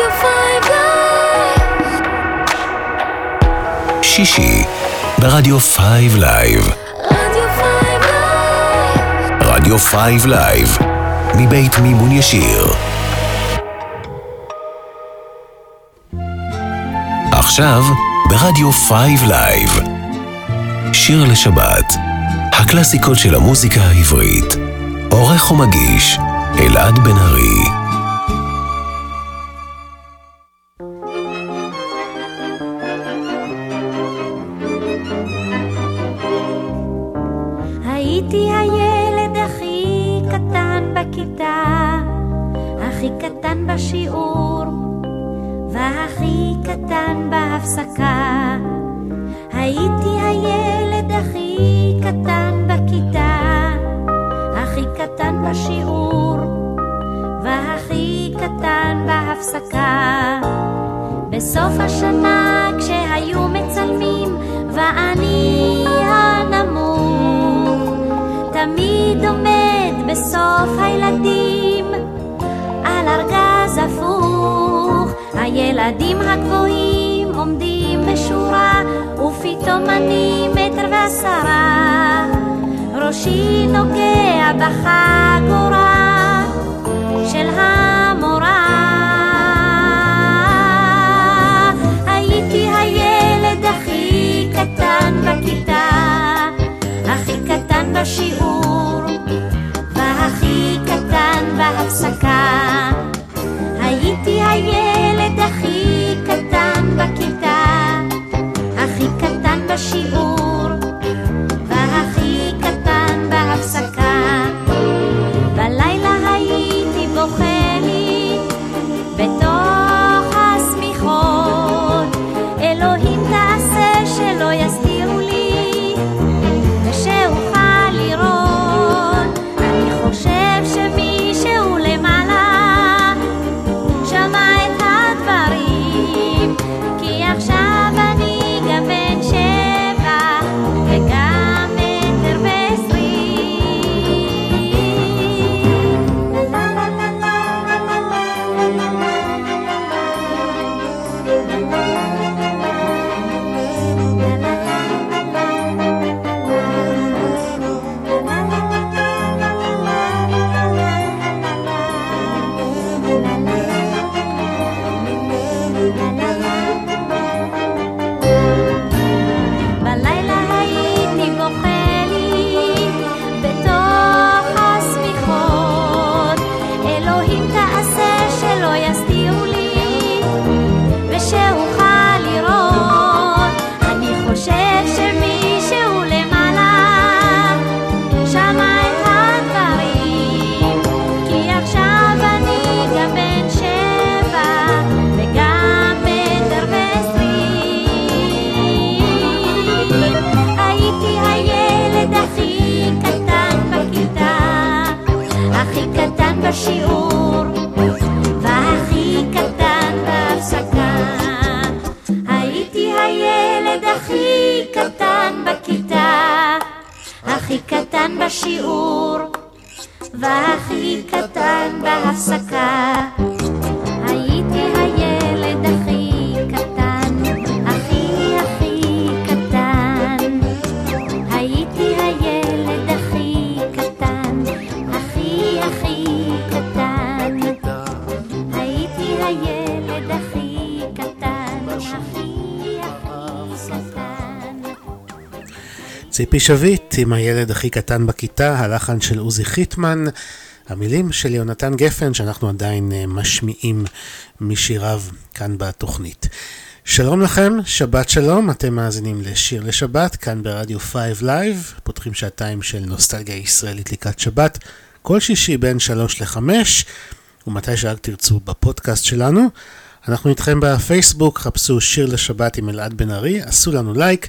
רדיו 5 לייב. שישי ברדיו 5 לייב. רדיו 5 לייב מבית מימון ישיר. עכשיו ברדיו 5 לייב שיר לשבת, הקלאסיקות של המוזיקה העברית. עורך ומגיש אלעד בן ארי. ציפי שביט עם הילד הכי קטן בכיתה, הלחן של עוזי חיטמן, המילים של יונתן גפן שאנחנו עדיין משמיעים משיריו כאן בתוכנית. שלום לכם, שבת שלום, אתם מאזינים לשיר לשבת, כאן ברדיו 5 לייב, פותחים שעתיים של נוסטלגיה ישראלית לקראת שבת, כל שישי בין 3 ל-5, ומתי שרק תרצו בפודקאסט שלנו. אנחנו איתכם בפייסבוק, חפשו שיר לשבת עם אלעד בן ארי, עשו לנו לייק,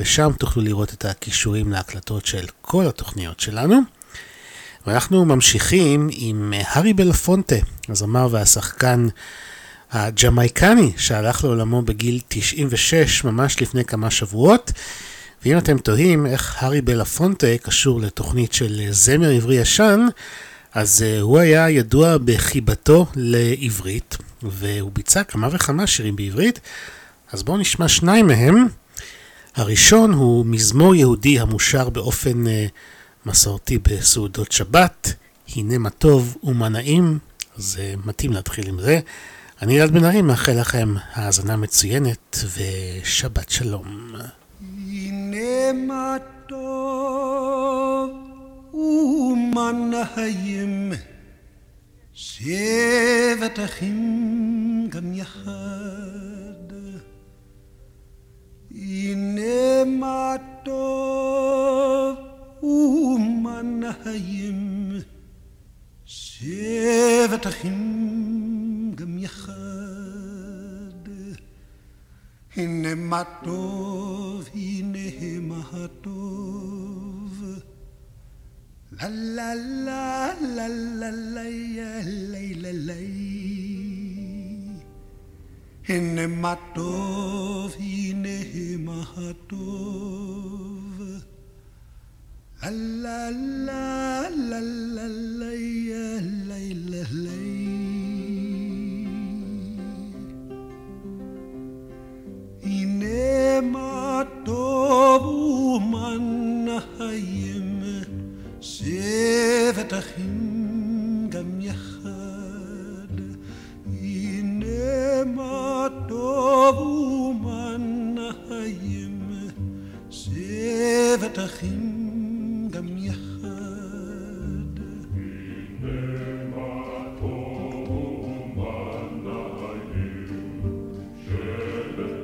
ושם תוכלו לראות את הקישורים להקלטות של כל התוכניות שלנו. ואנחנו ממשיכים עם הארי בלפונטה, הזמר והשחקן הג'מייקני, שהלך לעולמו בגיל 96, ממש לפני כמה שבועות. ואם אתם תוהים איך הארי בלפונטה קשור לתוכנית של זמר עברי ישן, אז הוא היה ידוע בחיבתו לעברית, והוא ביצע כמה וכמה שירים בעברית, אז בואו נשמע שניים מהם. הראשון הוא מזמור יהודי המושר באופן מסורתי בסעודות שבת, הנה מה טוב ומה נעים, אז מתאים להתחיל עם זה. אני אלעד בן ארי, מאחל לכם האזנה מצוינת ושבת שלום. הנה מה טוב ומה נעים, שבט אחים גם יחד. הנה מה טוב ומה נעים, שבט אחים גם יחד. הנה מה טוב, הנה מה טוב. La la la la la la la la la. הנה מה טוב, הנה מה טוב. La la la la la la la la la. הנה מה טוב ומה נעים, שבט אחים גם יחד. הנה מה טוב ומה נעים, שבט אחים גם יחד. הנה מה טוב ומה נעים, שבט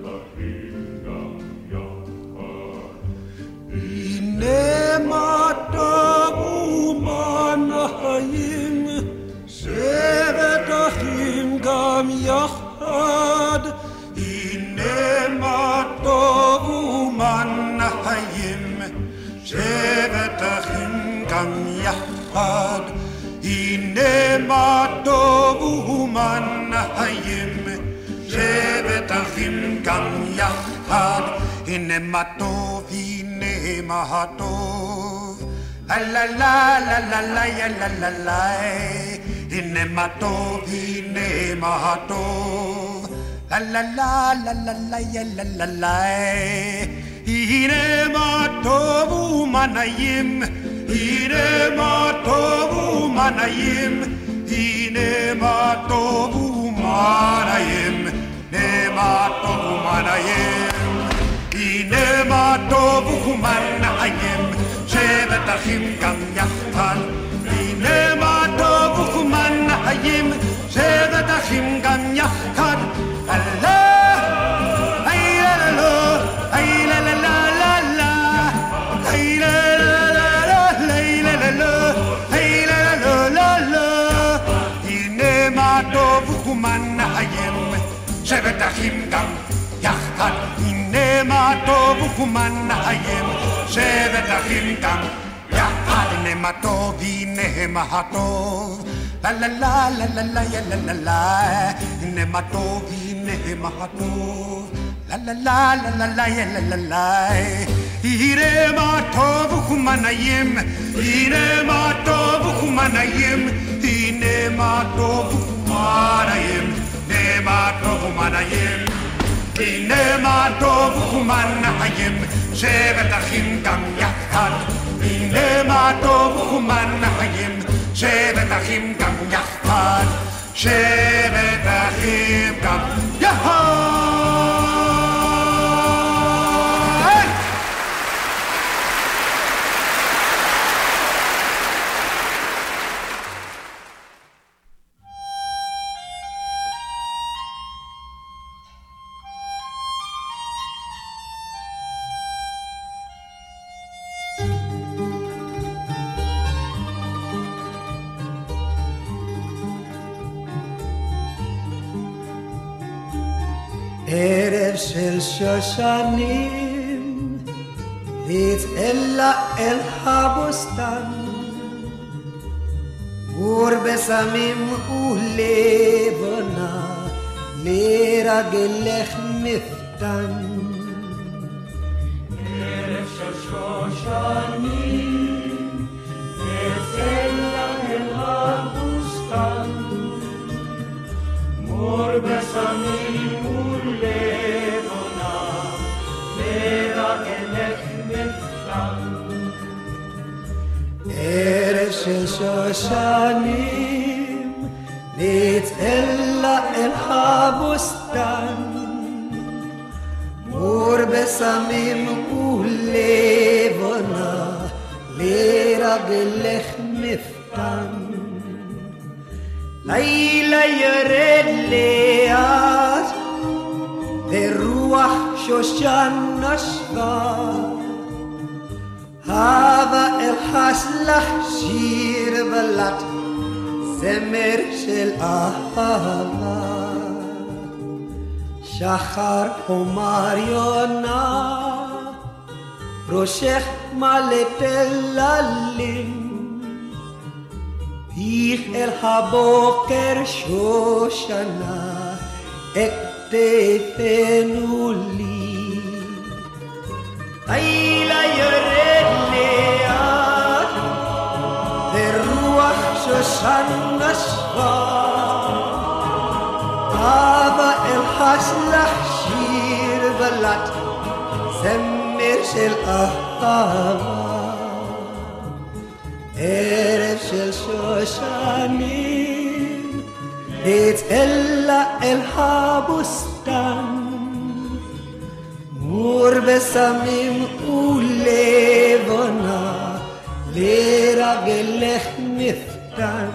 אחים גם יחד. הנה מה טוב ומה נעים, שבט אחים גם יחד. הנה מה טוב ומה נעים, שבט אחים גם יחד. הנה מה טוב ומה נעים, שבט אחים גם יחד. הנה מה טוב, הנה מה טוב. La la la la la la la la la. הנה מה טוב, הנה מה טוב. La la la la la la la la la. הנה מה טוב ומה נעים, הנה מה טוב ומה נעים, הנה מה טוב ומה נעים, הנה מה טוב ומה נעים, הנה מה טוב ומה נעים, שבט אחים גם יחד. הנה מה טוב ומה נעים, שבט אחים גם יחד. שבט אחים גם יחד. הנה מה טוב ומה נעים, שבט אחים גם יחד. הנה מה טוב, הנה מה טוב. La la la la la la la la la. הנה מה טוב, הנה מה טוב. La la la la la la la la. הנה מה טוב ומה נעים, הנה מה טוב ומה נעים, הנה מה טוב ומה נעים, הנה מה טוב ומה נעים, הנה מה טוב ומה נעים, שבט אחים גם יחד. הנה מה טוב ומה נעים, שבט אחים גם יחד, שבט אחים גם יחד. של שושנים נצאלה אל הבוסתן, ורבסמים ולבנה לרגלך מפתן. ערב של שושנים נצאלה אל הבוסתן, שושנים נצאלה אל הבוסתן מור בסמים ולבונה לרגלך מפתן לילה ירד לאט ורוח שושן נשבה הווה אל חסלך שיר ולט זמר של אהבה שחר חומר יונה ראשך מלא תללים פיך אל הבוקר שושנה אקטפנו לי לילה יורד לאט ורוח שושן נשבה אבא אל חסלך שיר ולט זמר של אהבה ערב של שושנים נצאלה אל הבוסתן מור בסמים ולבונה לרגלך מפתן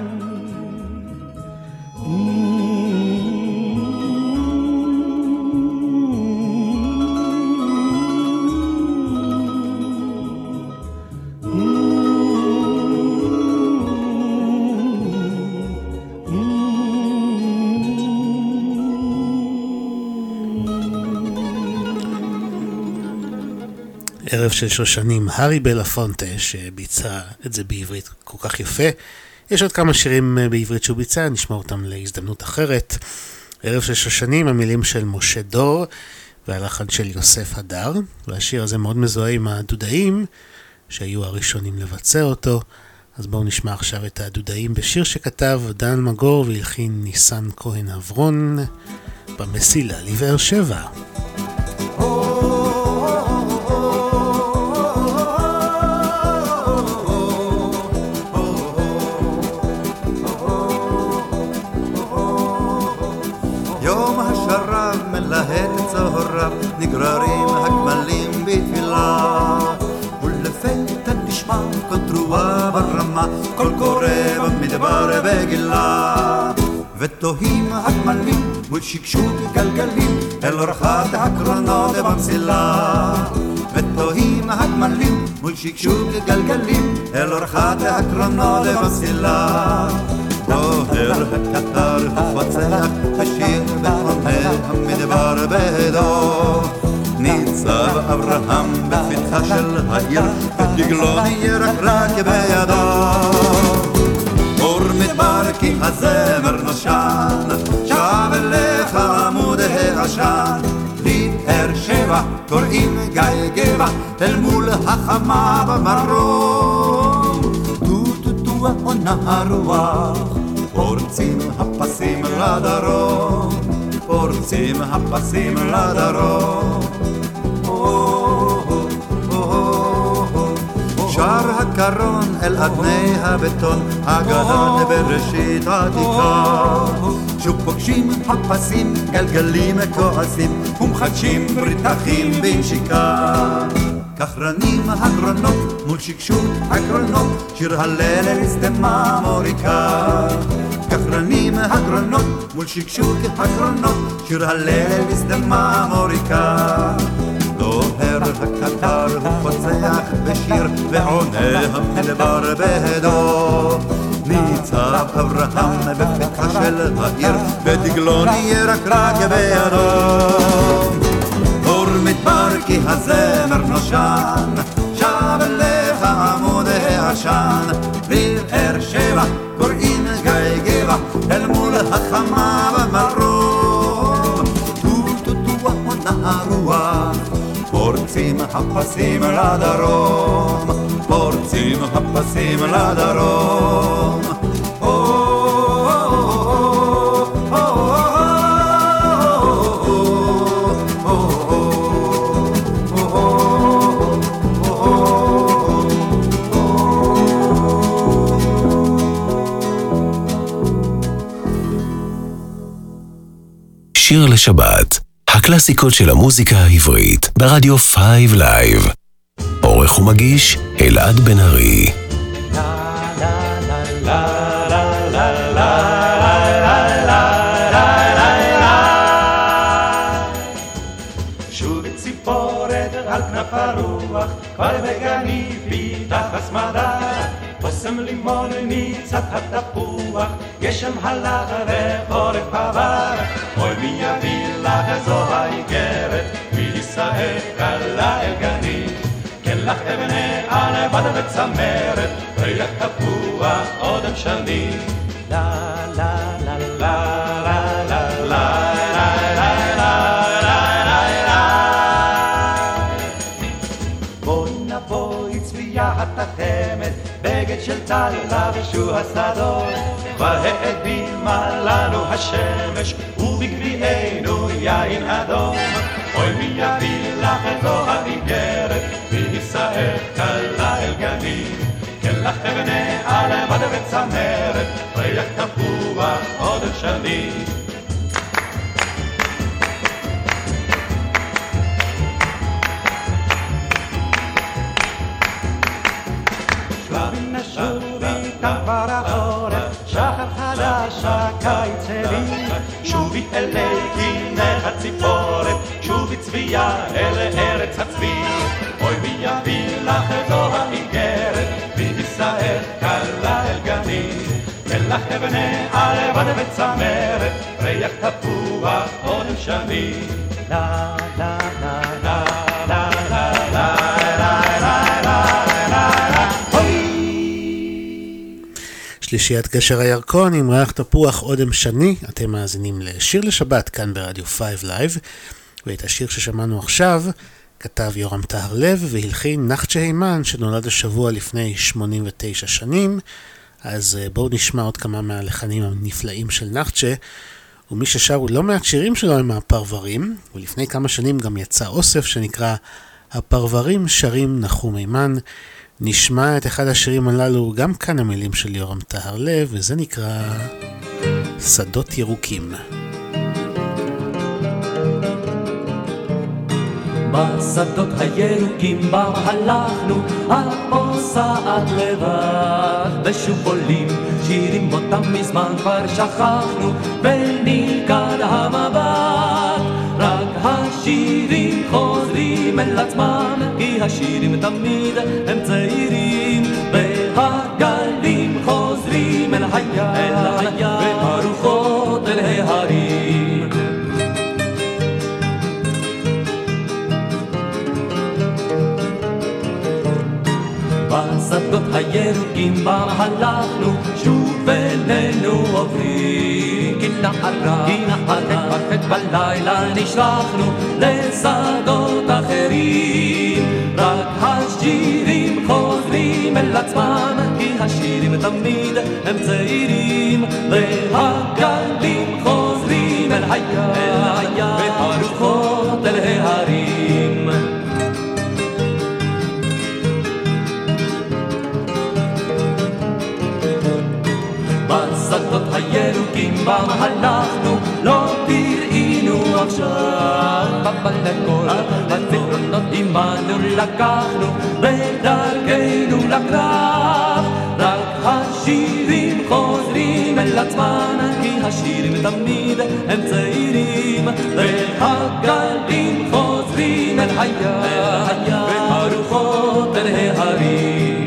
ערב של שושנים, הארי בלפונטה שביצע את זה בעברית כל כך יפה. יש עוד כמה שירים בעברית שהוא ביצע, נשמע אותם להזדמנות אחרת. ערב של שושנים, המילים של משה דור והלחן של יוסף הדר, והשיר הזה מאוד מזוהה עם הדודאים שהיו הראשונים לבצע אותו. אז בואו נשמע עכשיו את הדודאים בשיר שכתב דן מגור והלחין ניסן כהן אברון במסילה לבאר שבע. נגררים הכמלים בתפילה ולפתע נשמע קול תרועה ברמה קול קורא במדבר בגילה ותוהים הכמלים מול שקשות גלגלים אל אורכת הקרונות במסילה ותוהים הכמלים מול שקשות גלגלים אל אורכת הקרונות במסילה דוהר הקטר ופצח השיר בחומר המדבר בהדור ניצב אברהם בפתחה של העיר ודגלו ירקרק בידו אור מדבר כי הזמר נושן שב אליך עמוד העשן לבאר שבע קוראים גיא גבע אל מול החמה במרום טוטוטו עונה הרוח פורצים הפסים לדרום פורצים הפסים לדרום שר הקרון אל אדני הבטון הגדול בראשית עתיקה שוב פוגשים הפסים גלגלים כועסים ומחדשים בריתכים בנשיקה כחרנים הקרונות מול שקשות הקרונות שיר הלל אל סתמה מוריקה כחרנים הקרונות מול שקשות הקרונות שיר הלל אל סתמה מוריקה דוהר הקטר ופוצח בשיר ועונה המדבר בהדו ניצב אברהם בפתחה של העיר ודגלו ירקרק בידו מדבר כי הזמר נושן שב אליך עמוד העשן בבאר שבע קוראים גיא גבע אל מול החמה במרום טוטוטו עונה הרוח פורצים הפסים לדרום פורצים הפסים לדרום שיר לשבת, הקלאסיקות של המוזיקה העברית ברדיו 5 לייב. עורך ומגיש אלעד בן ארי. שוב ציפורת על כנף הרוח, כבר בגני פיתח הסמדה, פוסם לימון ניצת התפוח, גשם הלך וחורף עבר. אוי מי יביא לך זו האיגרת, מי יסהר קלה אל גני, כן לך אבנה ענבת וצמרת, ריח תפוח אודם שני. לה לה לה לה לה לה לה של טללה ושו השדות, כבר העדימה לנו השמש ובגביענו יין אדום. אוי מי יביא לך את זו האיגרת, וישראל קלה אל גני, כן לך אבנה על עבד וצמרת, ריח תפוח עוד שני. שובי כבר החורף, שחר חדש הקיץ הרים, שובי אלי כנף הציפורת, שובי צבייה אל ארץ הצבי. אוי מי יביא לך זו האיגרת, וישראל קלה אל גני, תן לך אבנה עבד וצמרת, ריח תפוח עוד שני. לה לה לה לה לה לה לה שלישיית גשר הירקון עם ריח תפוח אודם שני. אתם מאזינים לשיר לשבת כאן ברדיו 5 לייב, ואת השיר ששמענו עכשיו כתב יורם תהרלב והלחין נחום היימן, שנולד השבוע לפני 89 שנים. אז בואו נשמע עוד כמה מהלחנים הנפלאים של נחום, ומי ששרו לא מעט שירים שלו הם הפרברים, ולפני כמה שנים גם יצא אוסף שנקרא הפרברים שרים נחום היימן. נשמע את אחד השירים הללו, גם כאן המילים של יורם תהרלב, וזה נקרא שדות ירוקים. בשדות הירוקים בר הלכנו, על מוסעת לבד, ושוב עולים שירים אותם מזמן כבר שכחנו, וניקד המבט, רק השירים חוזרים אל עצמם, כי השירים תמיד הם צעירים, והגלים חוזרים אל הים, והרוחות אל ההרים. בשדות הירוקים בר הלכנו, שוב אלינו עוברים, כי נערה הרחק בלילה נשלחנו לשדות אחרים, רק השירים חוזרים אל עצמם, כי השירים תמיד הם צעירים, והגלים חוזרים אל הים, והרוחות אל ההרים. בשדות הירוקים בר הלכנו, לא תראינו עכשיו, בבלקול הזיכרונות עימנו לקחנו, בדרכנו לקרב, רק השירים חוזרים אל עצמם, כי השירים תמיד הם צעירים, והגלים חוזרים אל הים, והרוחות אל ההרים.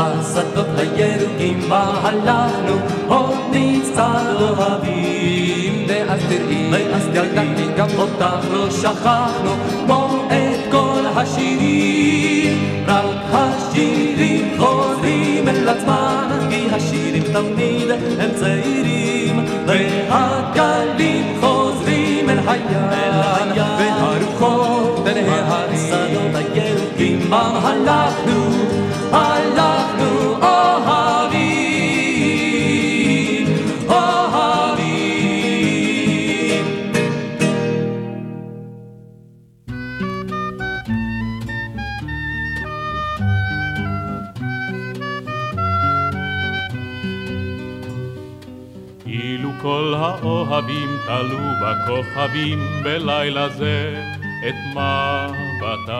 בשדות הירוקים בר הלכנו, עוד נצעד אוהבים, ואז תראי גם אותך לא שכחנו, כמו את כל השירים, רק השירים חוזרים אל עצמם, כי השירים תמיד הם צעירים, והגלים חוזרים אל הים, והרוחות אל ההרים. בשדות הירוקים בר הלכנו, הלכנו אוהבים, אוהבים. כל האוהבים תלו בכוכבים בלילה זה את מבטם.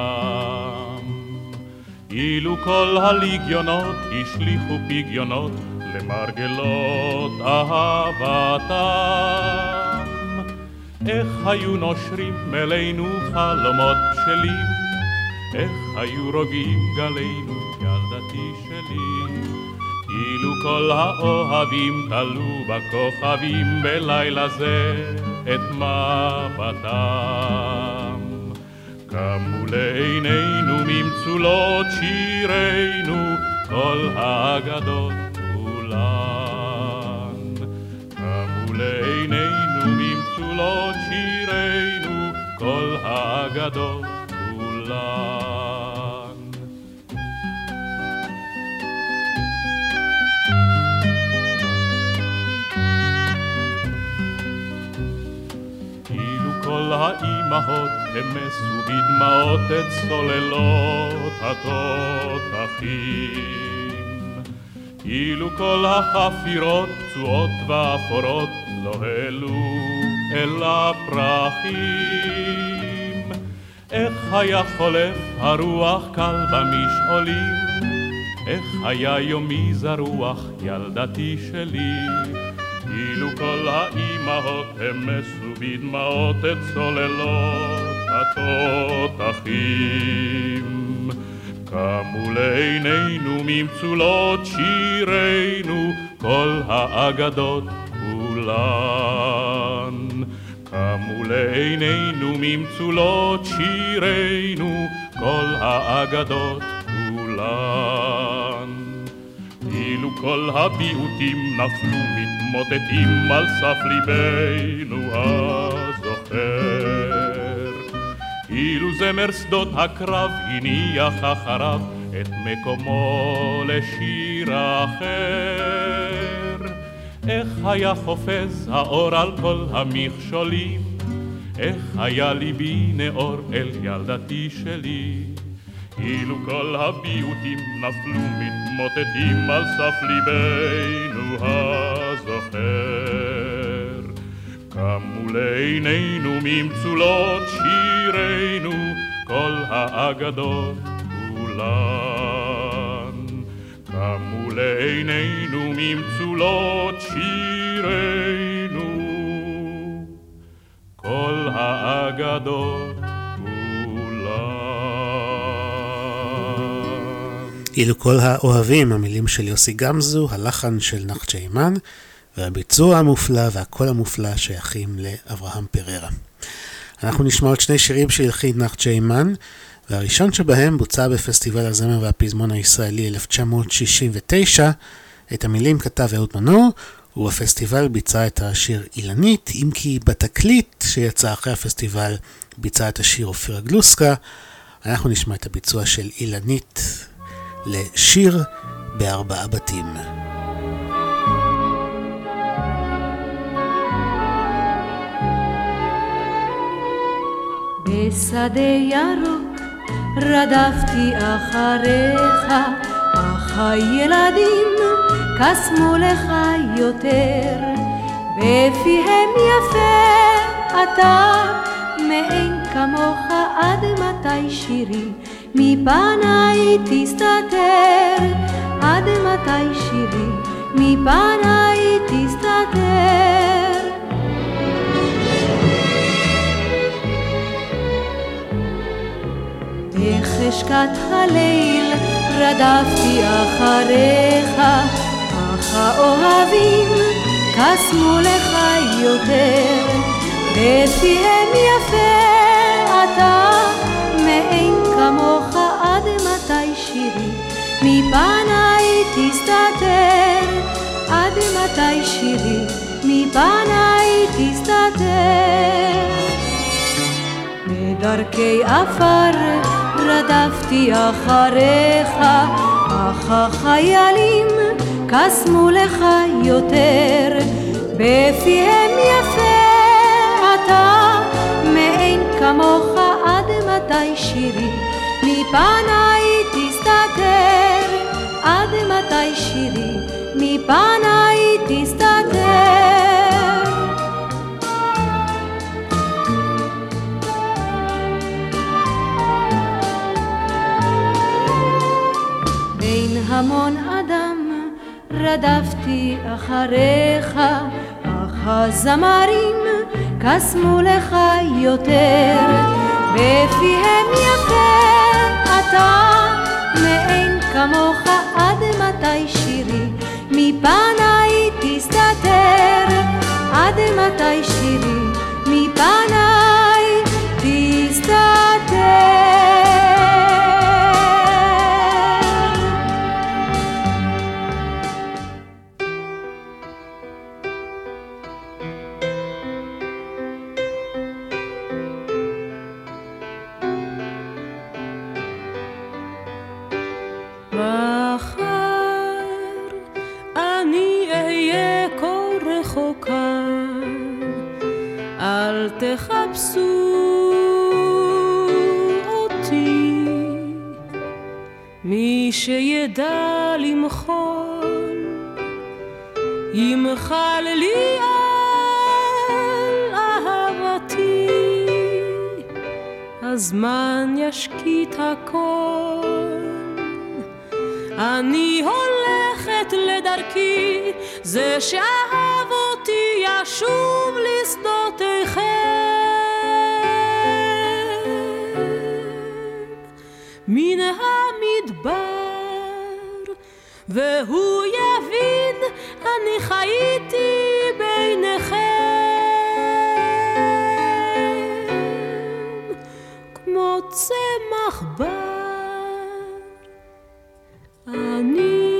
אילו כל הליגיונות השליחו פיגיונות למרגלות אהבתם. איך היו נושרים אלינו חלומות שלי, איך היו רוגעים גלינו ילדתי שלי. אילו כל האוהבים תלו בכוכבים בלילה זה את מבטם. קמו לעינינו ממצולות שירינו כל האגדות כולן. קמו לעינינו ממצולות שירינו כל האגדות כולן. כל האימהות המסו בדמעות את סוללות התותחים. אילו כל החפירות פצועות ואפורות לא העלו אל הפרחים. איך היה חולף הרוח קל במשעולים, איך היה יומי זרוח ילדתי שלי. אילו כל האימהות המסו בדמעות את סוללות התותחים. קמו לעינינו ממצולות שירינו כל האגדות כולן. קמו לעינינו ממצולות שירינו כל האגדות כולן. אילו כל הביעותים נפלו מתמוטטים על סף ליבנו הזוכר. אילו זמר שדות הקרב הניח אחריו את מקומו לשיר אחר. איך היה חופז האור על כל המכשולים, איך היה ליבי נאור אל ילדתי שלי. אילו כל הביעותים נפלו מתמוטטים על סף ליבנו הזוכר. קמו לעינינו ממצולות שירינו כל האגדות כולן. קמו לעינינו ממצולות שירינו כל האגדות אילו כל האוהבים, המילים של יוסי גמזו, הלחן של נחום היימן, והביצוע המופלא והקול המופלא שייכים לאברהם פררה. אנחנו נשמע עוד שני שירים שהלחין נחום היימן, והראשון שבהם בוצע בפסטיבל הזמר והפזמון הישראלי 1969, את המילים כתב אהוד מנור, ובפסטיבל ביצע את השיר אילנית, אם כי בתקליט שיצא אחרי הפסטיבל ביצע את השיר אופירה גלוסקה. אנחנו נשמע את הביצוע של אילנית לשיר בארבעה בתים. בשדה ירוק רדפתי אחריך, אך הילדים קסמו לך יותר, בפיהם יפה אתה מאין כמוך. עד מתי שירי מפניי תסתתר, עד מתי שירי מפניי תסתתר. בחשכת הליל רדפתי אחריך, אך האוהבים קסמו לך יותר, בפיהם יפה אתה מאין כמוך. עד מתי שירי מפניי תסתתר, עד מתי שירי מפניי תסתתר. בדרכי עפר רדפתי אחריך, אך החיילים קסמו לך יותר, בפיהם יפה אתה מאין כמוך. עד מתי שירי מפניי תסתתר, עד מתי שירי מפניי תסתתר. המון אדם רדפתי אחריך, אך הזמרים קסמו לך יותר, בפיהם יפה אתה מאין כמוך, עד מתי שירי מפני תסתתר, עד מתי שירי מפני תסתתר. אל תחפשו אותי, מי שידע למחול ימחל לי על אהבתי, הזמן ישקיט הכל, אני הולכת לדרכי, זה שאהב אותי ישוב לשדותיכם, מן המדבר, והוא יבין אני חייתי ביניכם, כמו צמח בר אני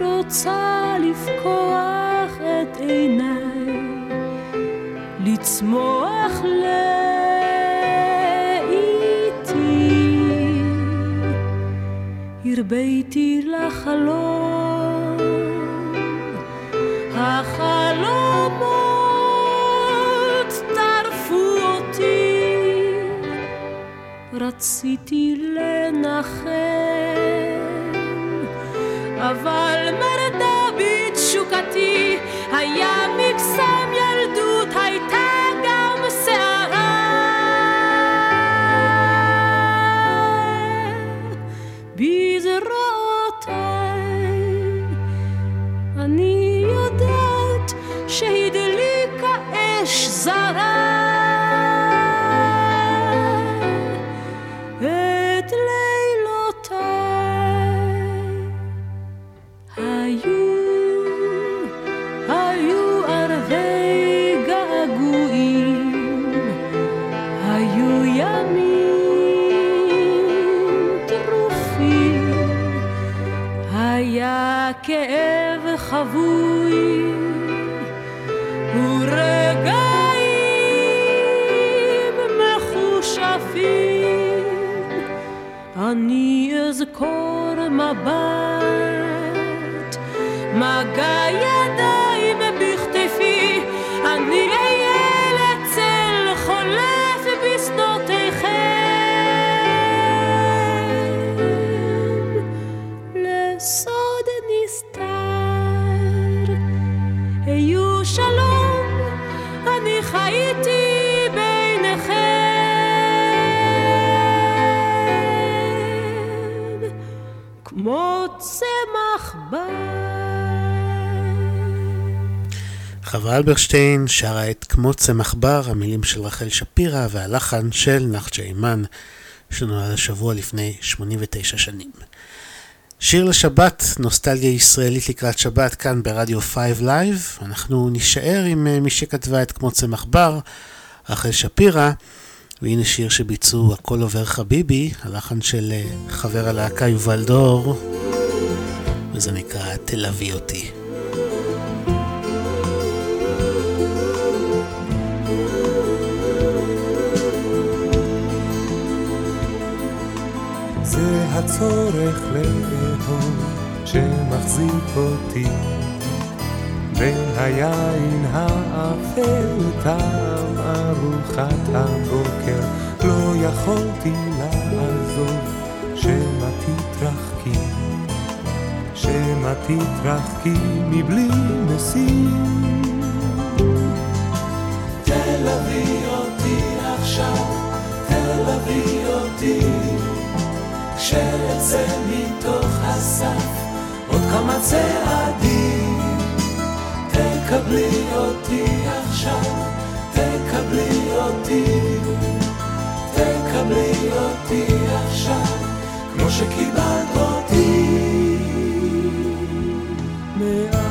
רוצה לפקוח את עיניי, לצמוח לאיתי, הרביתי לחלום, החלומות טרפו אותי, רציתי לנחם, אבל מרדה בתשוקתי, היה מקסם ילדות, הייתה גם שערה בזרועותיי, אני יודעת שהדליקה אש זרה כאב חבוי ורגעים מחושפים, אני אזכור מבט מגע ידיים בכתפי, אני אהיה לצל חולף בשדותיכם, לסוף שלום אני חייתי ביניכם, כמו צמח בר. חווה אלברשטיין שרה את כמו צמח בר, המילים של רחל שפירה והלחן של נחום היימן, שנולד השבוע לפני 89 שנים. שיר לשבת, נוסטלגיה ישראלית לקראת שבת, כאן ברדיו 5 Live. אנחנו נשאר עם מי שכתבה את כמו צמח בר, רחל שפירה, והנה שיר שביצעו הכל עובר חביבי, הלחן של חבר הלהקה יובל דור, וזה נקרא תלווי אותי. זה הצורך לאהוב שמחזיק אותי, והיין האפל טעם ארוחת הבוקר, לא יכולתי לעזוב שמא תתרחקי מבלי ניסים, תלווי אותי עכשיו, תלווי אותי כשאצא מתוך הסף עוד כמה צעדים, תקבלי אותי עכשיו, תקבלי אותי, תקבלי אותי עכשיו כמו שקיבלת אותי מאז.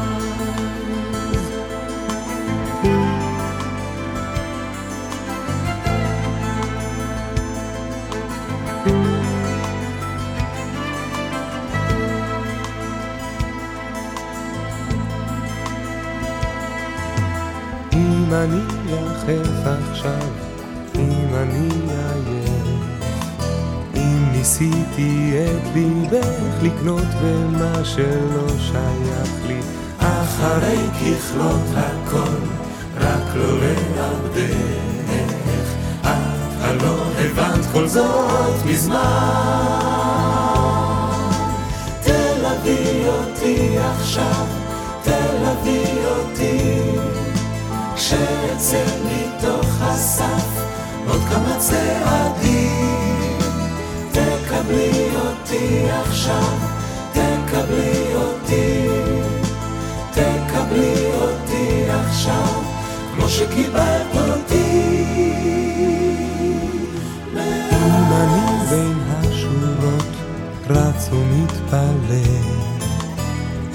אם אני יחף עכשיו, אם אני אהיה, ניסיתי את ליבך לקנות במה שלא שייך לי, אחרי ככלות הכל רק לא לעבדך, את הלא הבנת כל זאת מזמן. תלווי אותי עכשיו, תלווי אותי, כשאצא מתוך הסף עוד כמה צעדים, תקבלי אותי עכשיו, תקבלי אותי, תקבלי אותי עכשיו כמו שקיבלת אותי מאז. אם אני בין השורות רץ ומתפלא,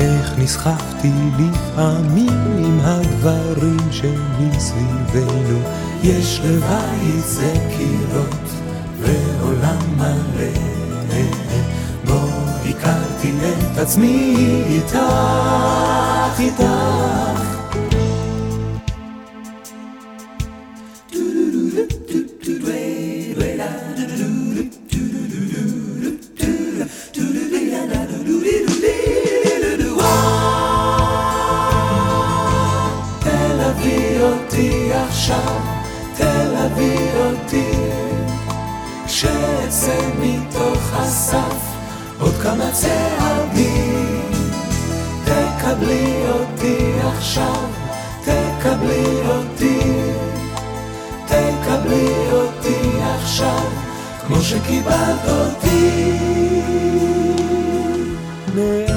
איך נסחפתי לפעמים עם הדברים שמסביבנו, יש לבית זה קירות ועולם מלא, בו הכרתי את עצמי איתך, איתך. תל אביב אותי עכשיו, תל אביב אותי, כשאצא מתוך הסף עוד כמה צעדים, תקבלי אותי עכשיו, תקבלי אותי, תקבלי אותי עכשיו כמו שקיבלת אותי מאז.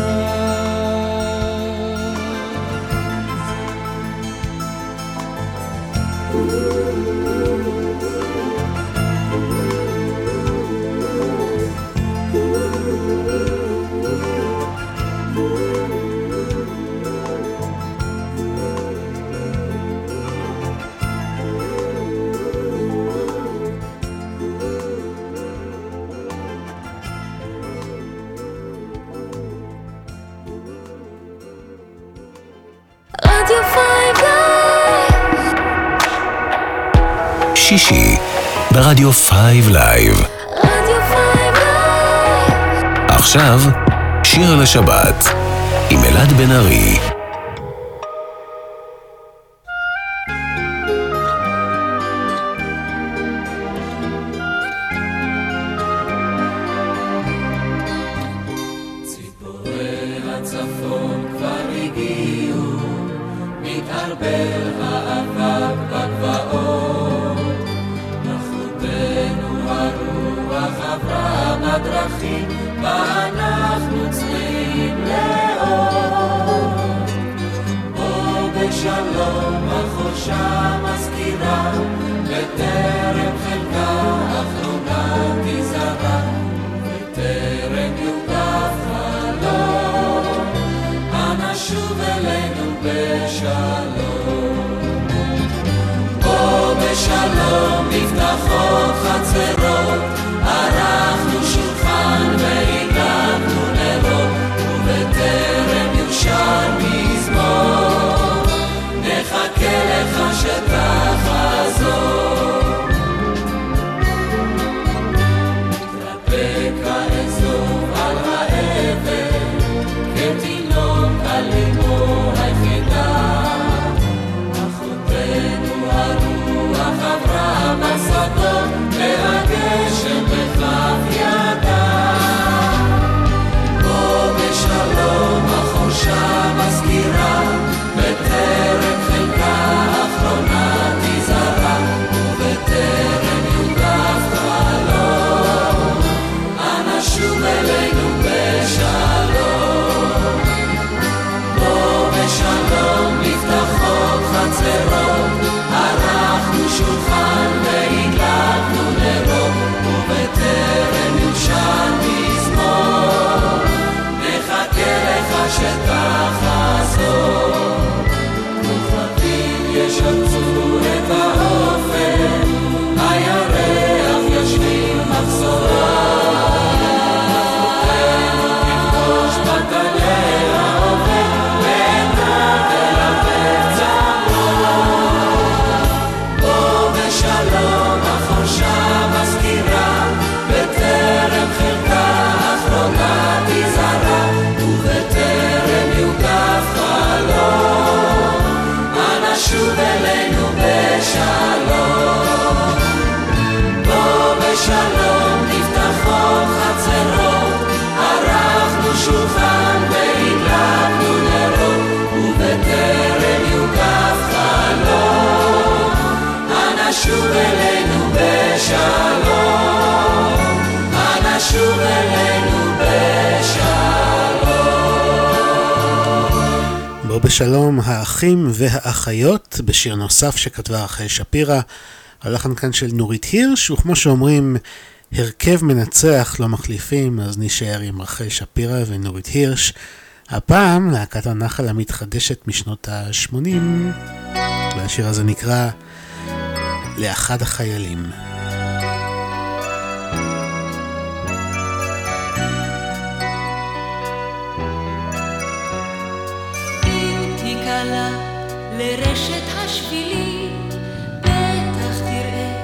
שישי ברדיו 5 לייב. עכשיו שיר לשבת עם אלעד בן ארי. Shut up. שלום האחים והאחיות, בשיר נוסף שכתבה רחל שפירה, הלחן כאן של נורית הירש, וכמו שאומרים הרכב מנצח לא מחליפים, אז נשאר עם רחל שפירה ונורית הירש, הפעם להקת הנח''ל המתחדשת משנות ה-80, והשיר הזה נקרא לאחד החיילים. לרשת השבילים בטח תראה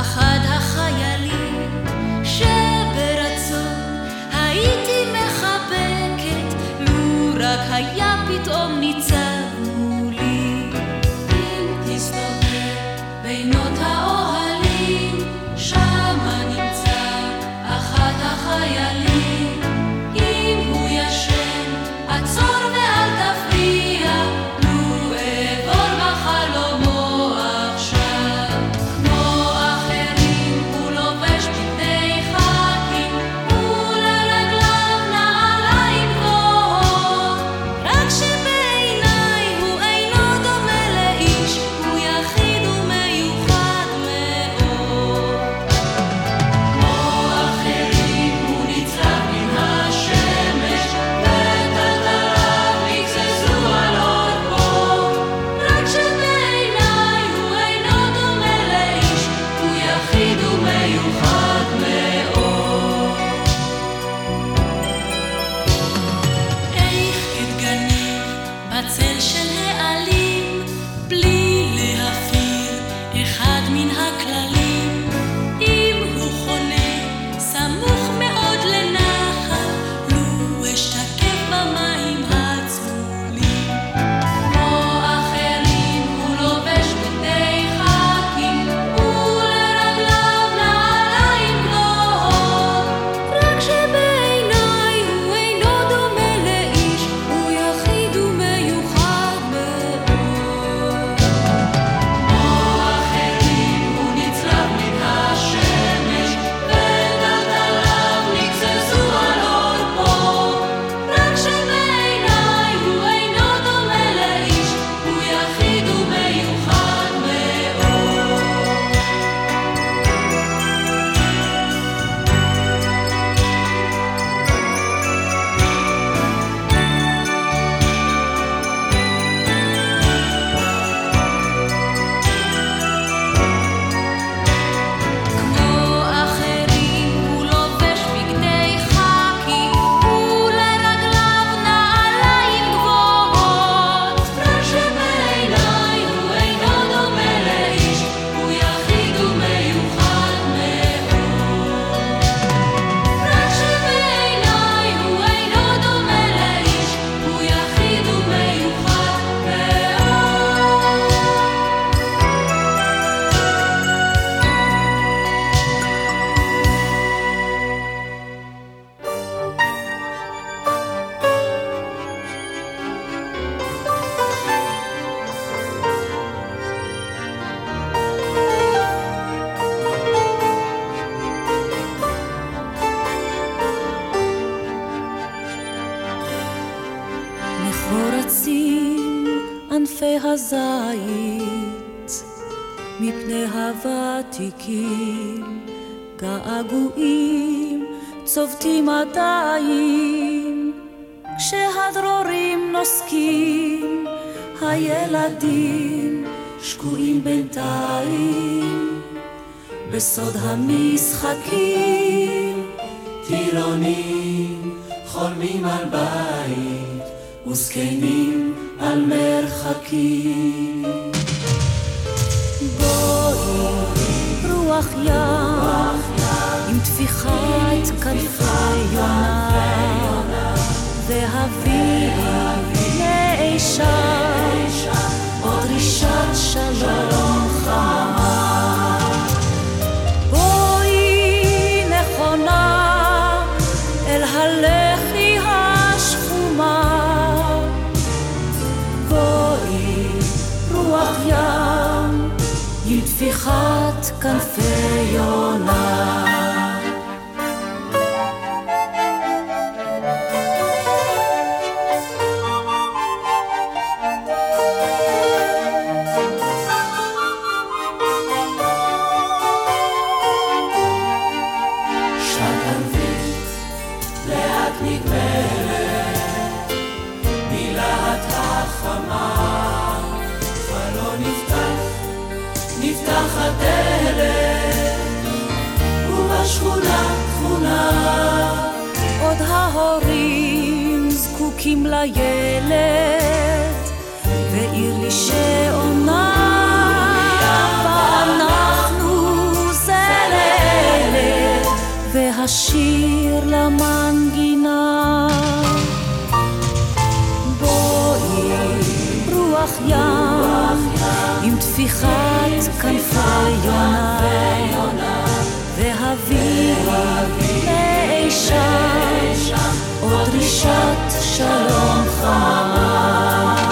אחד החיילים שברצון הייתי מחבקת לו רק היה פתאום ניצב מולי אם תסתובב בינות האוהלים שמה נמצא אחד החיילים אם הוא ישן עצור ואל תפריע כשהדרורים נוסקים, הילדים שקועים בינתיים בסוד המשחקים. טירונים חולמים על בית וזקנים על מרחקים. בואי רוח ים עם תפיחת כנפי יונה, והביאי לאישה עוד רישת שלום חמה. בואי נכונה אל הלכי השחומה, בואי רוח ים יתפיחת כנפי יונה. עוד ההורים זקוקים לילד, ועיר לי שעונה, ואנחנו זה לילד, והשיר למנגינה. בואי רוח ים עם תפיחת כנפי יונה, והביאי לאישה עוד רישת שלום חמה.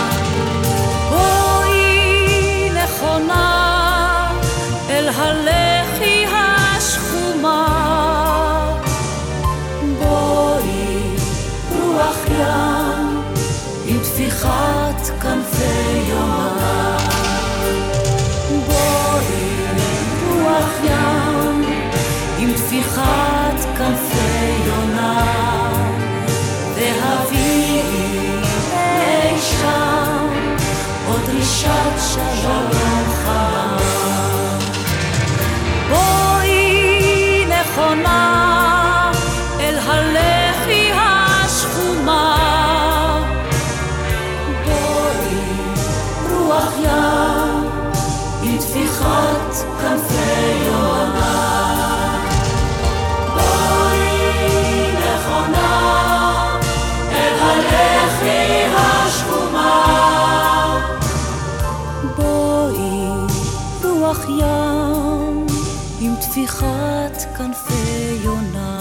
בואי נכונה אל הלחי השחומה, בואי רוח ים עם תפיחת כנפי יונה, בואי רוח ים עם תפיחת כנפי יונה, והביאי לאישה עוד רישת שלום חמה. בואי נכונה אל הלחי השחומה, בואי רוח ים עם תפיחת כנפי יונה. ים עם תפיחת כנפי יונה.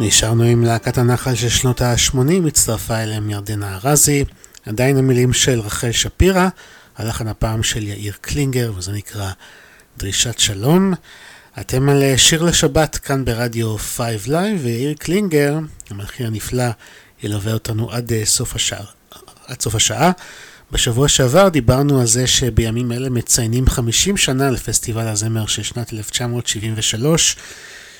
נשארנו עם להקת הנח''ל של שנות ה-80, הצטרפה אליהם ירדנה ארזי, עדיין המילים של רחל שפירה, הלחן הפעם של יאיר קלינגר, וזה נקרא דרישת שלום. אתם על שיר לשבת כאן ברדיו 5 Live, ויאיר קלינגר, המלחין הנפלא, ילווה אותנו עד סוף השעה. בשבוע שעבר דיברנו על זה שבימים אלה מציינים 50 שנה לפסטיבל הזמר של שנת 1973,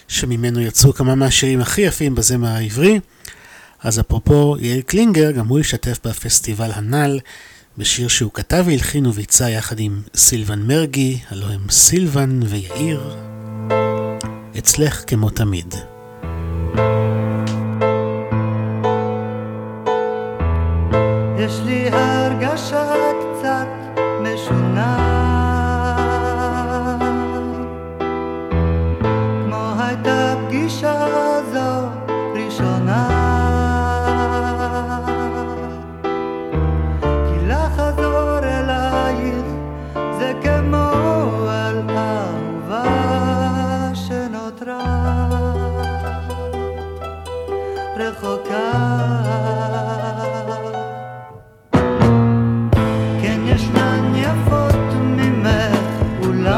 שממנו יצאו כמה מהשירים הכי יפים בזמר העברי. אז אפרופו יאיר קלינגר, גם הוא השתתף בפסטיבל הנ"ל בשיר שהוא כתב והלחין וביצע יחד עם סילבן מרגי, הלוא הם סילבן ויאיר, אצלך כמו תמיד. יש לי הרגשה קצת משונה, זו ראשונה, כי לחזור אלייך זה כמו על אהבה שנותרה רחוקה. כן, ישנן יפות ממך אולי,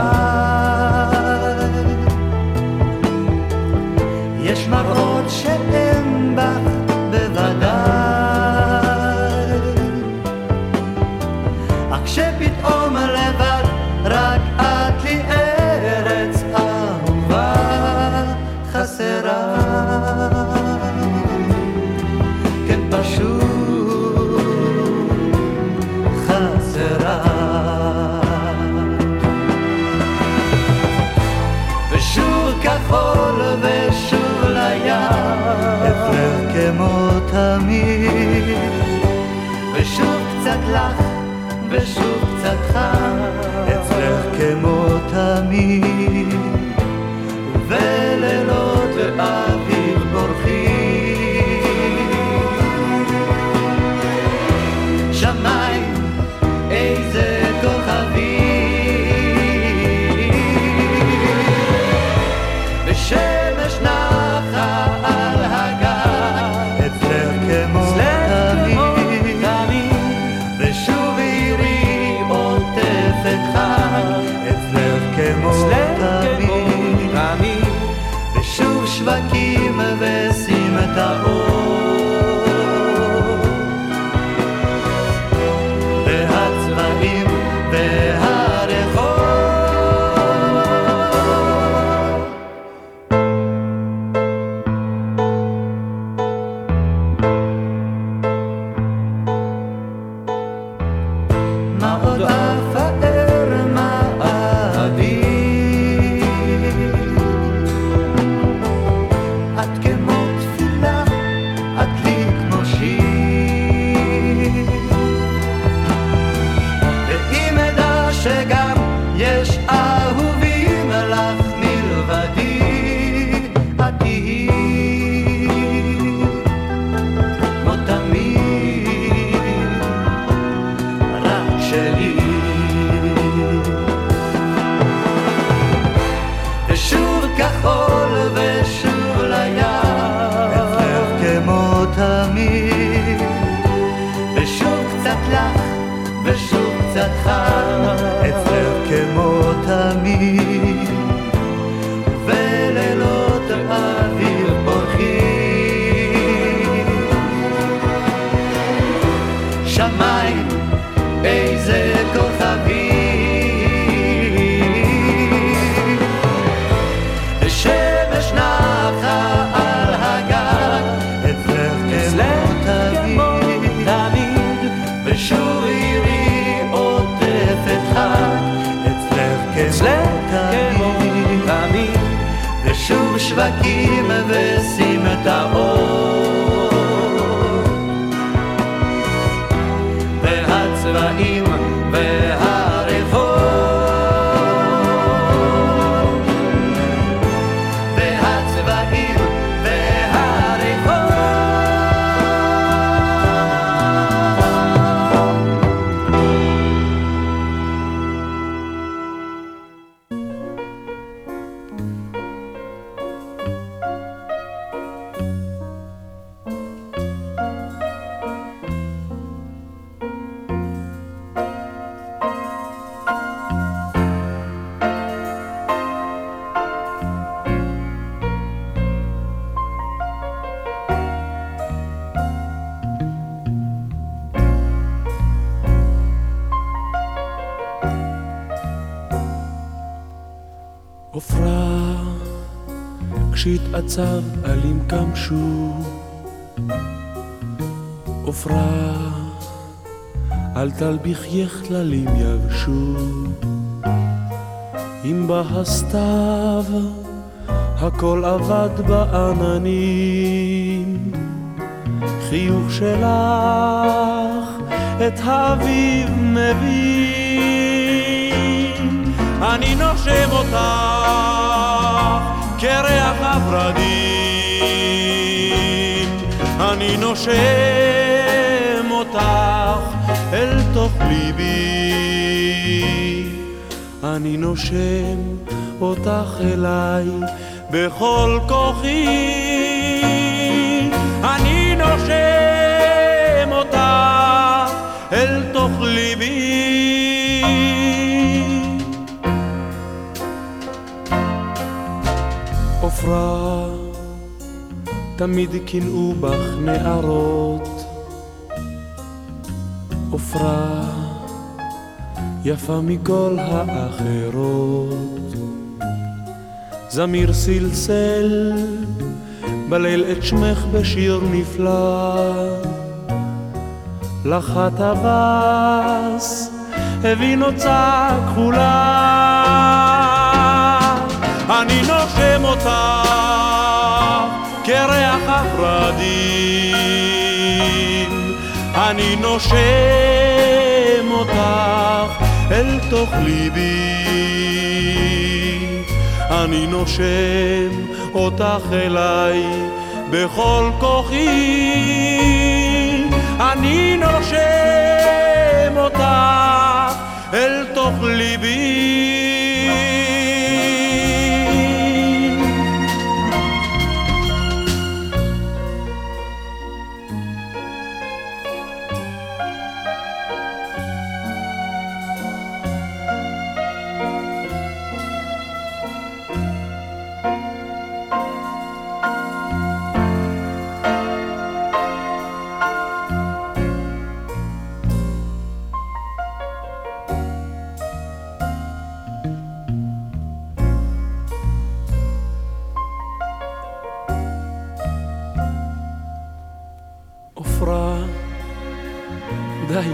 כשהתעצב עלים קמשו עפרה על תלביך יחללים יבשו אם בהסתיו הכל עבד בעננים חיוך שלך את האביב מבין אני נושם אותך כריח הפרדים אני נושם אותך אל תוך ליבי אני נושם אותך אליי בכל כוחי אני נושם אותך אל תוך ליבי עפרה, תמיד קינאו בך נערות עפרה, יפה מכל האחרות זמיר סלסל, בליל את שמך בשיר נפלא לך הטווס, הביא נוצה כחולה אני נושם אותך כריח הפרדים אני נושם אותך אל תוך ליבי אני נושם אותך אליי בכל כוחי אני נושם אותך אל תוך ליבי נורא. די,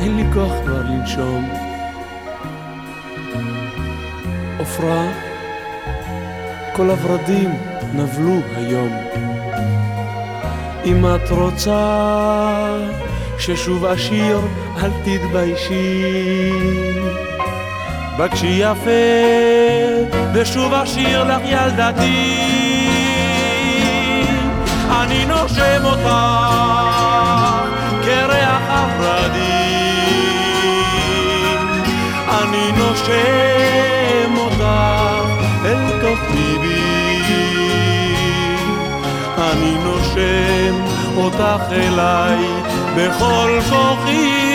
אין לי כוח כבר לנשום. עופרה, כל הורדים נבלו היום. אם את רוצה ששוב אשיר, אל תתביישי. בקשי יפה, ושוב אשיר לך ילדתי. אני נושם אותה כריח הורדים. אני נושם אותה אל כף ליבי. אני נושם אותך אליי בכל כוחי.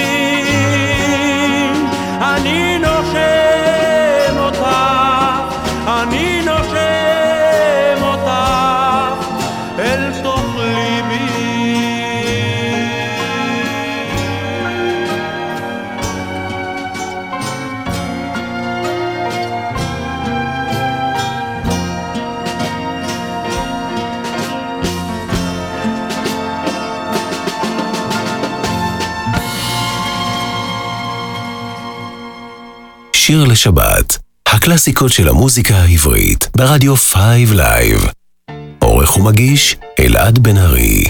אני נושם אותך, אני נושם אותך אל תוך ליבי. שיר לשבת, הקלאסיקות של המוזיקה העברית ברדיו 5 Live. עורך ומגיש אלעד בן ארי.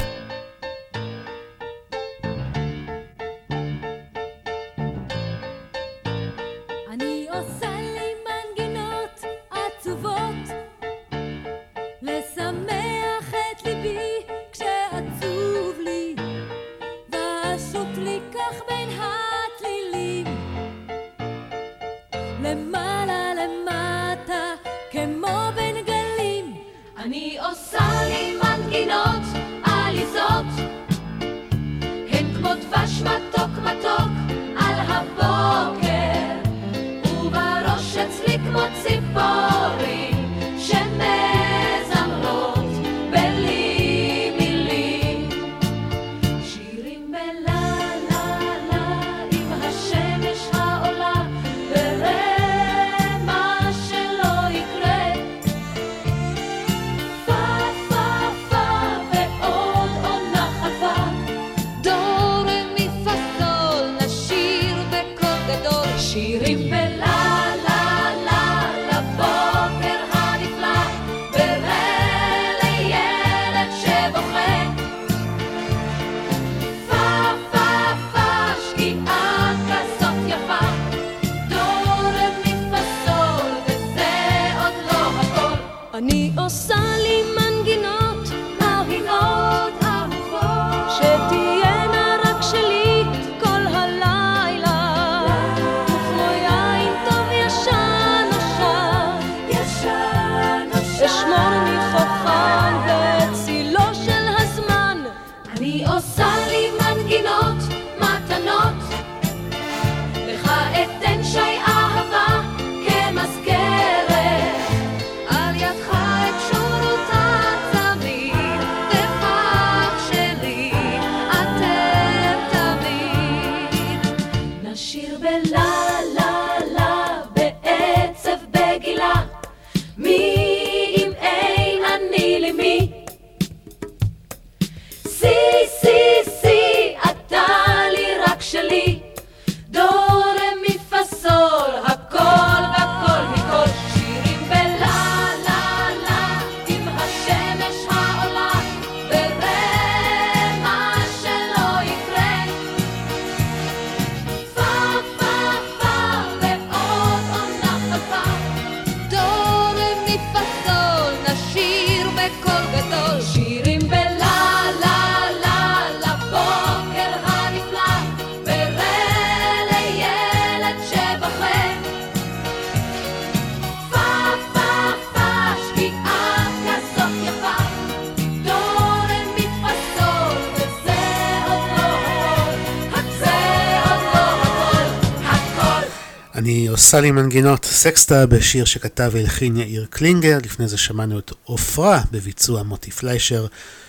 עושה לי מנגינות סקסטה בשיר שכתב והלחין יאיר קלינגר. לפני זה שמענו את עופרה בביצוע מוטי פליישר,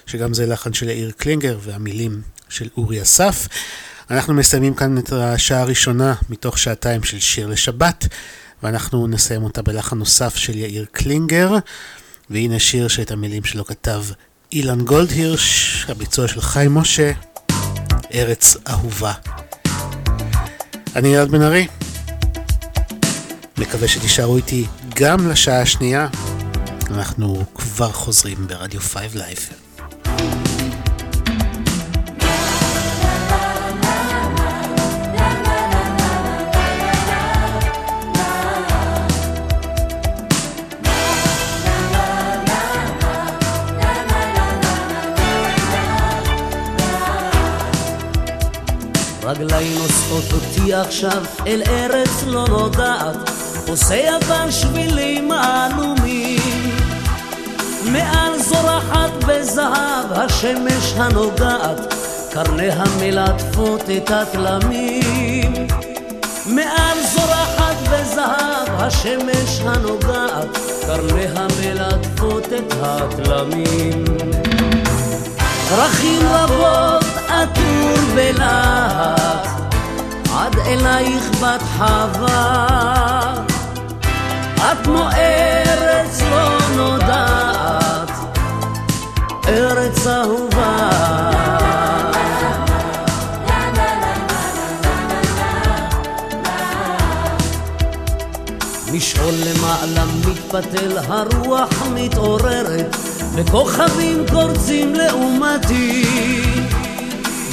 שגם זה לחן של יאיר קלינגר והמילים של אורי אסף. אנחנו מסיימים כאן את השעה הראשונה מתוך שעתיים של שיר לשבת, ואנחנו נסיים אותה בלחן נוסף של יאיר קלינגר, והנה שיר שאת המילים שלו כתב אילן גולדהירש, הביצוע של חיים משה. ארץ אהובה. אני אלעד בן ארי, מקווה שתישארו איתי גם לשעה השנייה. אנחנו כבר חוזרים ברדיו 5 לייב. רגליי נוסעות אותי עכשיו אל ארץ לא נודעת, עושה אבל שבילים עלומים, מעל זורחת בזהב השמש הנוגעת, קרניה מלטפות את התלמים, מעל זורחת בזהב השמש הנוגעת, קרניה מלטפות את התלמים. דרכים רבות עטור בלהט, עד אלייך בת חווה, את כמו ארץ לא נודעת, ארץ אהובה. משעול למעלה מתפתל, הרוח מתעוררת, וכוכבים קורצים לעומתי,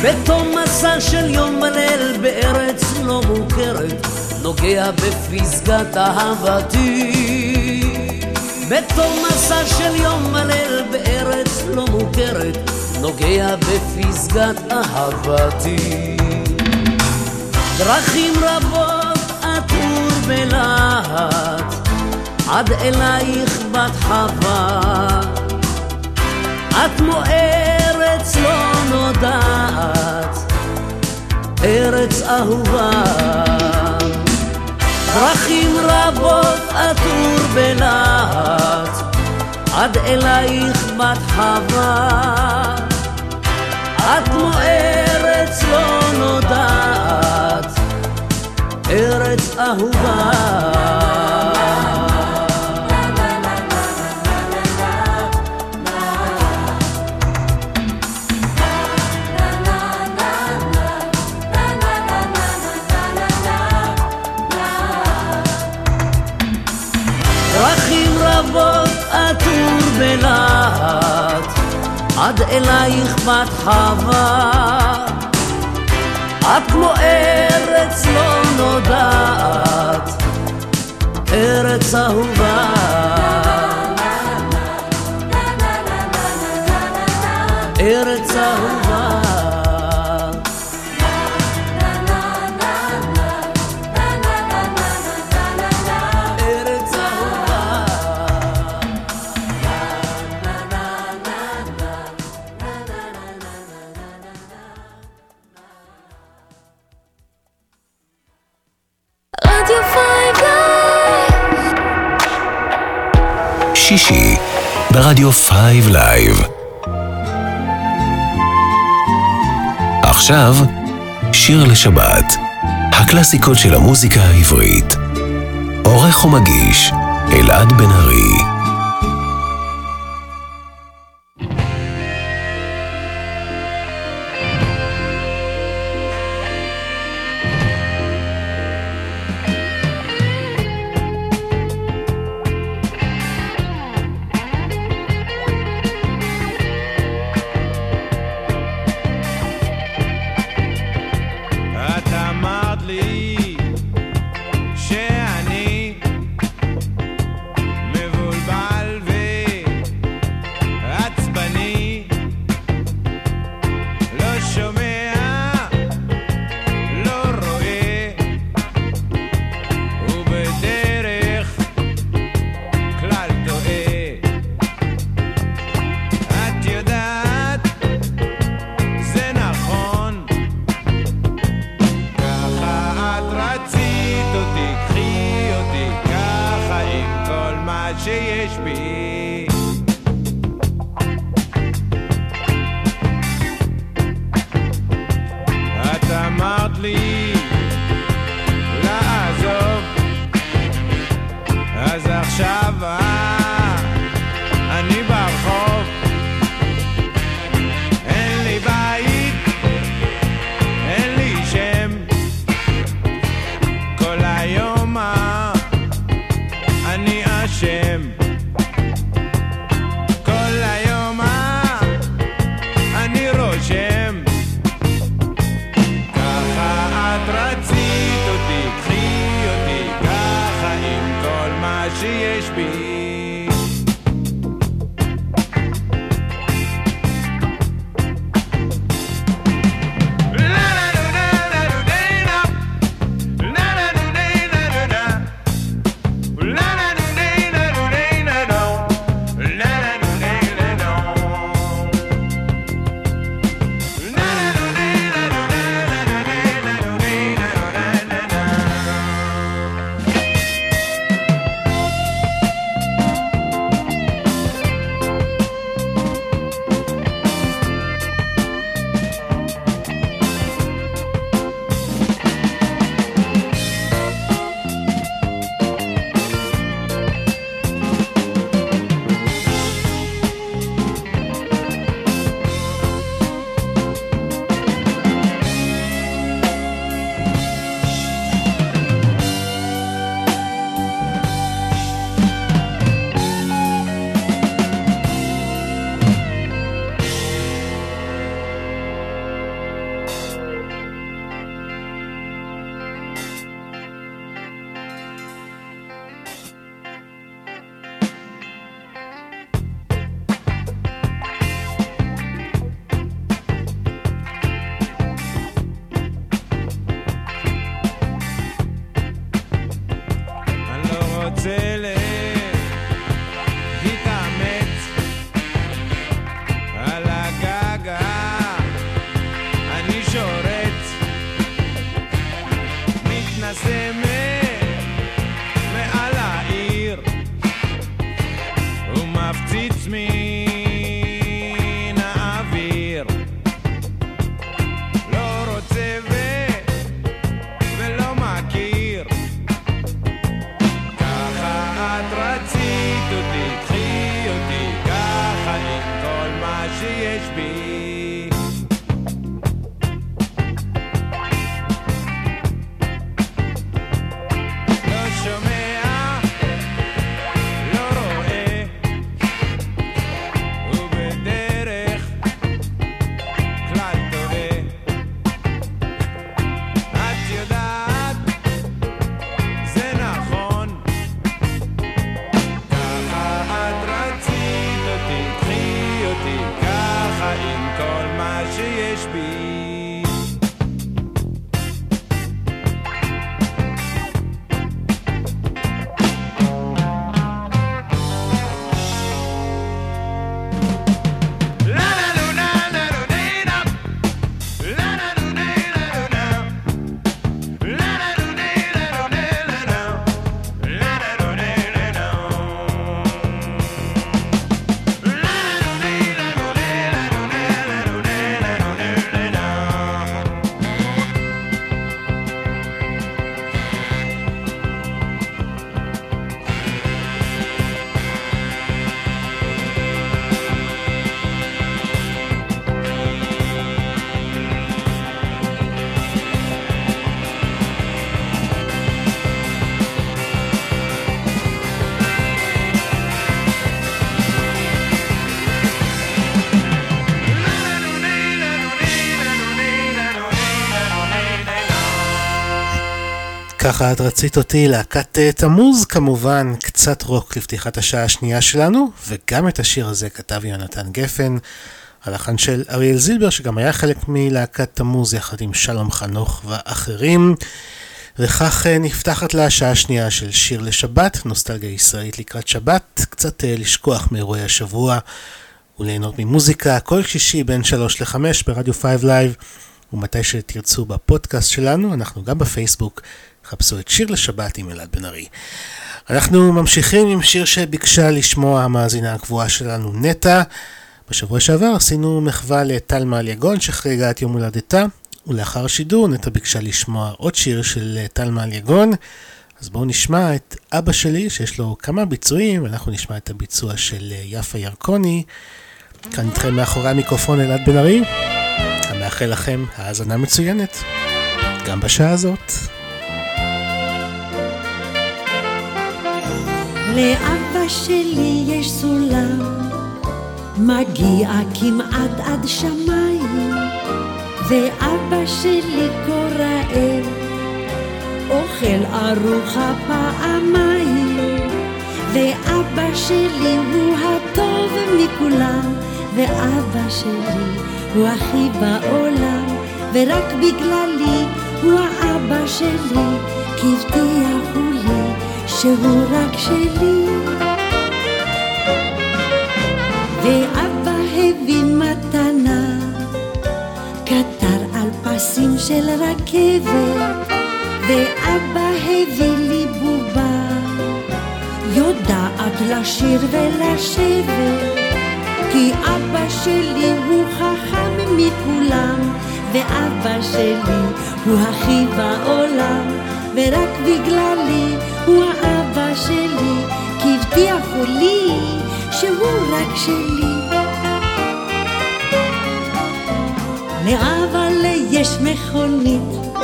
בתום מסע של יום וליל בארץ לא מוכרת, נוגע בפסגת אהבתי, בתום מסע של יום וליל בארץ לא מוכרת, נוגע בפסגת אהבתי. דרכים רבות עטור בלהט, עד אלייך בת חווה, את כמו ארץ לא נודעת, ארץ אהובה. דרכים רבות עטור בלהט, עד אלייך בת חווה, את כמו ארץ לא נודעת, ארץ אהובה. עד אלייך בת חווה, את כמו ארץ לא נודעת, ארץ אהובה. ארץ אהובה. שישי ברדיו 5 לייב. עכשיו שיר לשבת, הקלאסיקות של המוזיקה העברית. עורך ומגיש אלעד בן ארי. Goodbye. שיש בי. לא שומע, לא רואה, ובדרך כלל טועה. את יודעת, זה נכון, ככה את רצית אותי, קחי אותי ככה עם כל מה שיש בי. ככה את רצית אותי, להקת תמוז כמובן, קצת רוק לפתיחת השעה השנייה שלנו, וגם את השיר הזה כתב יונתן גפן, הלחן של אריאל זילבר שגם היה חלק מלהקת תמוז יחד עם שלום חנוך ואחרים, וכך נפתחת לה השעה השנייה של שיר לשבת, נוסטלגיה ישראלית לקראת שבת, קצת לשכוח מאירועי השבוע וליהנות ממוזיקה, כל שישי בין 3 ל-5 ברדיו 5 לייב, ומתי שתרצו בפודקאסט שלנו, אנחנו גם בפייסבוק, חפשו את שיר לשבת עם אלעד בן ארי. אנחנו ממשיכים עם שיר שביקשה לשמוע המאזינה הקבועה שלנו נטע. בשבוע שעבר עשינו מחווה לטל מליגון שחגגה את יום הולדתה, ולאחר השידור נטע ביקשה לשמוע עוד שיר של טל מליגון. אז בואו נשמע את אבא שלי שיש לו כמה ביצועים, ואנחנו נשמע את הביצוע של יפה ירקוני. כאן איתכם מאחורי המיקרופון אלעד בן ארי. מאחל לכם האזנה מצוינת גם בשעה הזאת. לאבא שלי יש סולם, מגיע כמעט עד שמיים, ואבא שלי קוראה, אוכל ארוחה פעמיים, ואבא שלי הוא הטוב מכולם, ואבא שלי הוא הכי בעולם, ורק בגללי הוא האבא שלי, כי הבטיח הוא לי שהוא רק שלי. ואבא הביא מתנה, קטר על פסים של רכבת, ואבא הביא לי בובה, יודעת לשיר ולשבת, כי אבא שלי הוא חכם מכולם, ואבא שלי הוא הכי בעולם, ורק בגללי הוא האבא שלי, כי הבטיח לי שהוא רק שלי. לאבא לי יש מכונית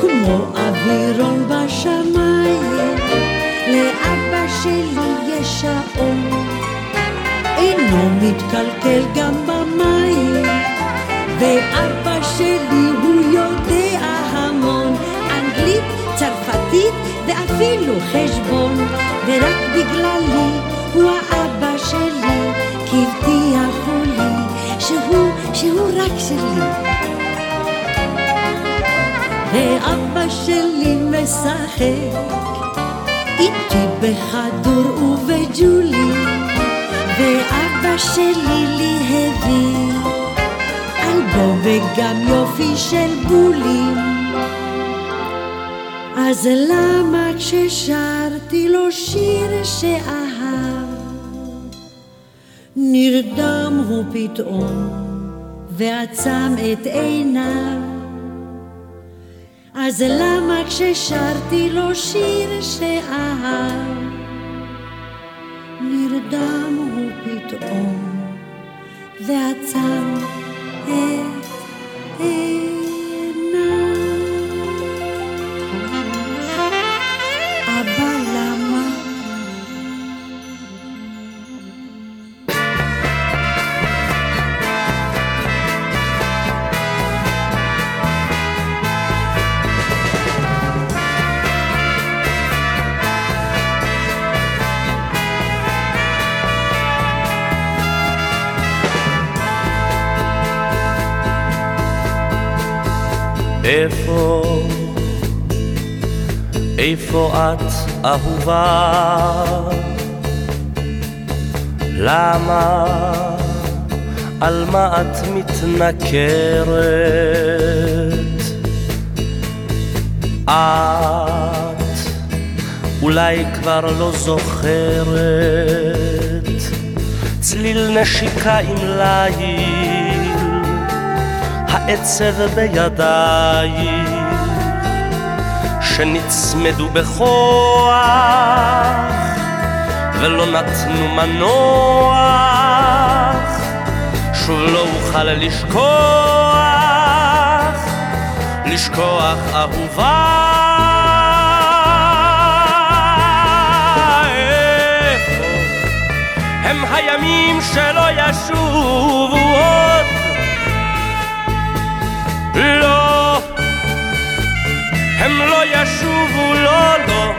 כמו אווירון בשמיים, לאבא שלי יש שעון אינו מתקלקל גם במים, ואבא שלי הוא יודע המון אנגלית, צרפתית ואפילו חשבון, ורק בגללי הוא האבא שלי, כי הבטיח לי שהוא רק שלי. ואבא שלי משחק איתי בחדור ובג'ולי, ואבא שלי לי הביא אלבום וגם יופי של בולים, אז למה כששרתי לו שיר שאהב נרדם הוא פתאום ועצם את עיניו? אז למה כששרתי לו שיר שאהב נרדם הוא פתאום ועצם את עיניו. אבא למה? איפה את אהובה? למה? על מה את מתנכרת? את אולי כבר לא זוכרת צליל נשיקה עם ליל, העצב בידיים שנצמדו בכוח ולא נתנו מנוח, שוב לא אוכל לשכוח אהובה. איפה הם הימים שלא ישובו עוד? לא, הם לא ישובו, לא, לא.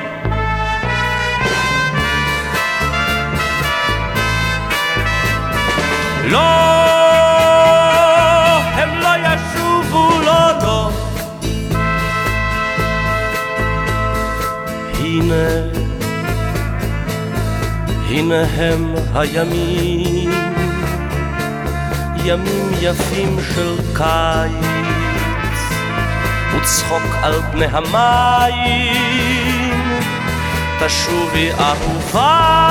לא, הם לא ישובו, לא, לא. הנה הם הימים, ימים יפים של קיץ, צחוק על פני המים, תשובי אהובה.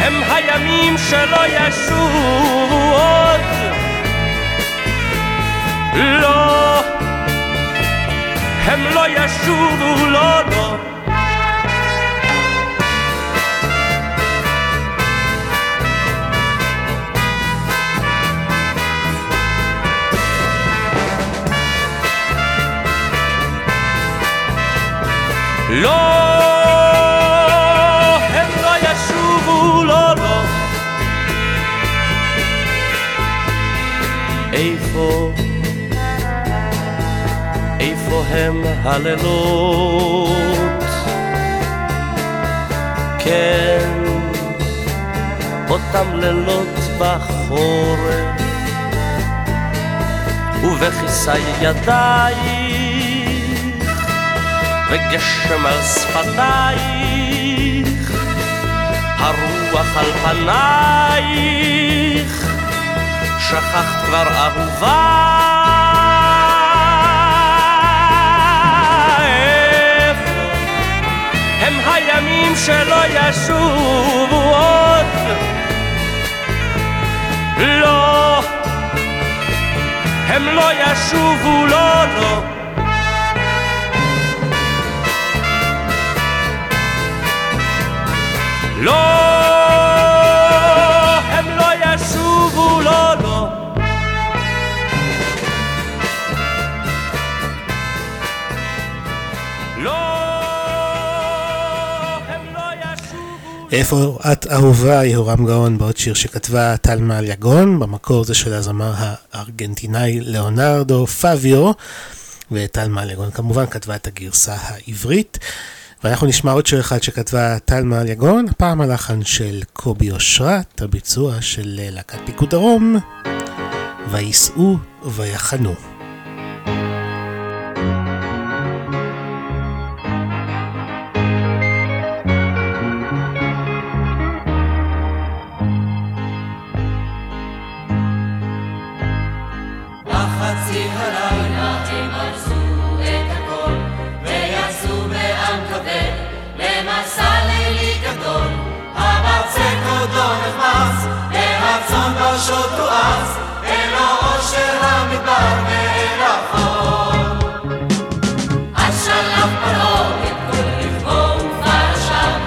הם הימים שלא ישובו עוד, לא, הם לא ישובו, לא, לא. לא, הם לא ישובו, לא, לא. איפה הם הלילות? כן, אותם לילות בחורף ובכיסי ידיים וגשם על שפתייך, הרוח על פנייך, שכחת כבר אהובה. איפה הם הימים שלא ישובו עוד? לא, הם לא ישובו, לא, לא. לא, הם לא ישובו, לא, לא. לא, הם לא ישובו. איפה את אהובה, יהורם גאון, בעוד שיר שכתבה טל מליגון, במקור זה של הזמר הארגנטינאי ליאונרדו פאביו, וטל מליגון כמובן כתבה את הגרסה העברית. ואנחנו נשמע עוד שיר אחד שכתבה טל מליגון, הפעם הלחן של קובי אושרת, הביצוע של להקת פיקוד דרום, ויסעו ויחנו. שוטו אז אל האושר המדבר ואל החור אז שלב פרעו את כל לבחור כבר שם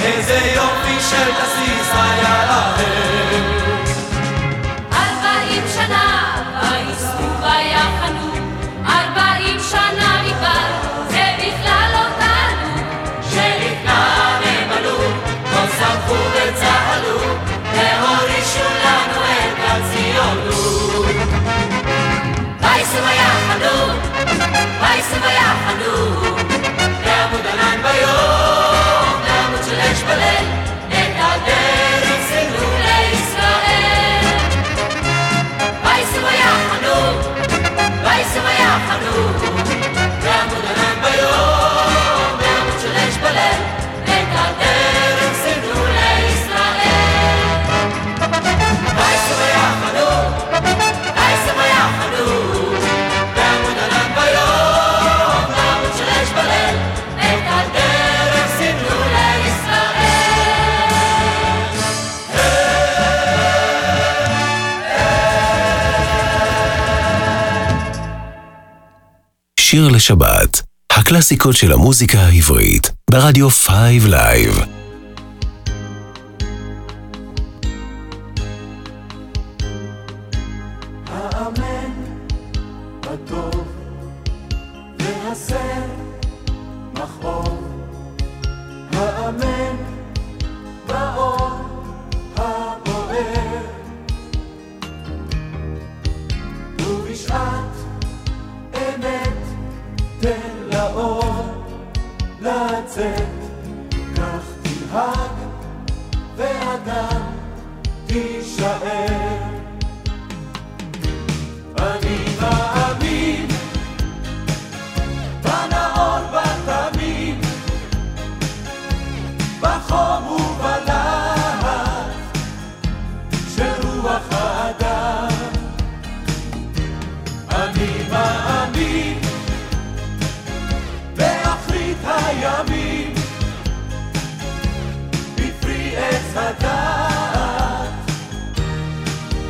איזה יופי של תסיס היה להם. 40 שנה והעיסוק היה חנוך, 40 שנה נגבל, זה בכלל לא תענו. שלפנם הם עלו, לא סמכו וצהלו, והורישו לנו את הציונות. בייסם היה חנוך, בייסם היה חנוך, לעמוד ענן ביום, לעמוד של אש בליל, את הדרך סינו לישראל. בייסם היה חנוך, בייסם היה חנוך, לעמוד ענן ביום, לעמוד של אש בליל, את הדרך סינו לישראל. בייסם היה חנוך, בייסם היה חנוך, שיר לשבת, הקלאסיקות של המוזיקה העברית, ברדיו 5 לייב. האמן בטוב והסר מכאוב, האמן באור הבוער, ובשעת אמת תן לאור לצאת, כך תלהג ואדם תישאר. אני מאמין בנאור בתמים, בחום ובלהט של רוח האדם. אני מאמין באחרית הימים, בפרי עץ הדעת,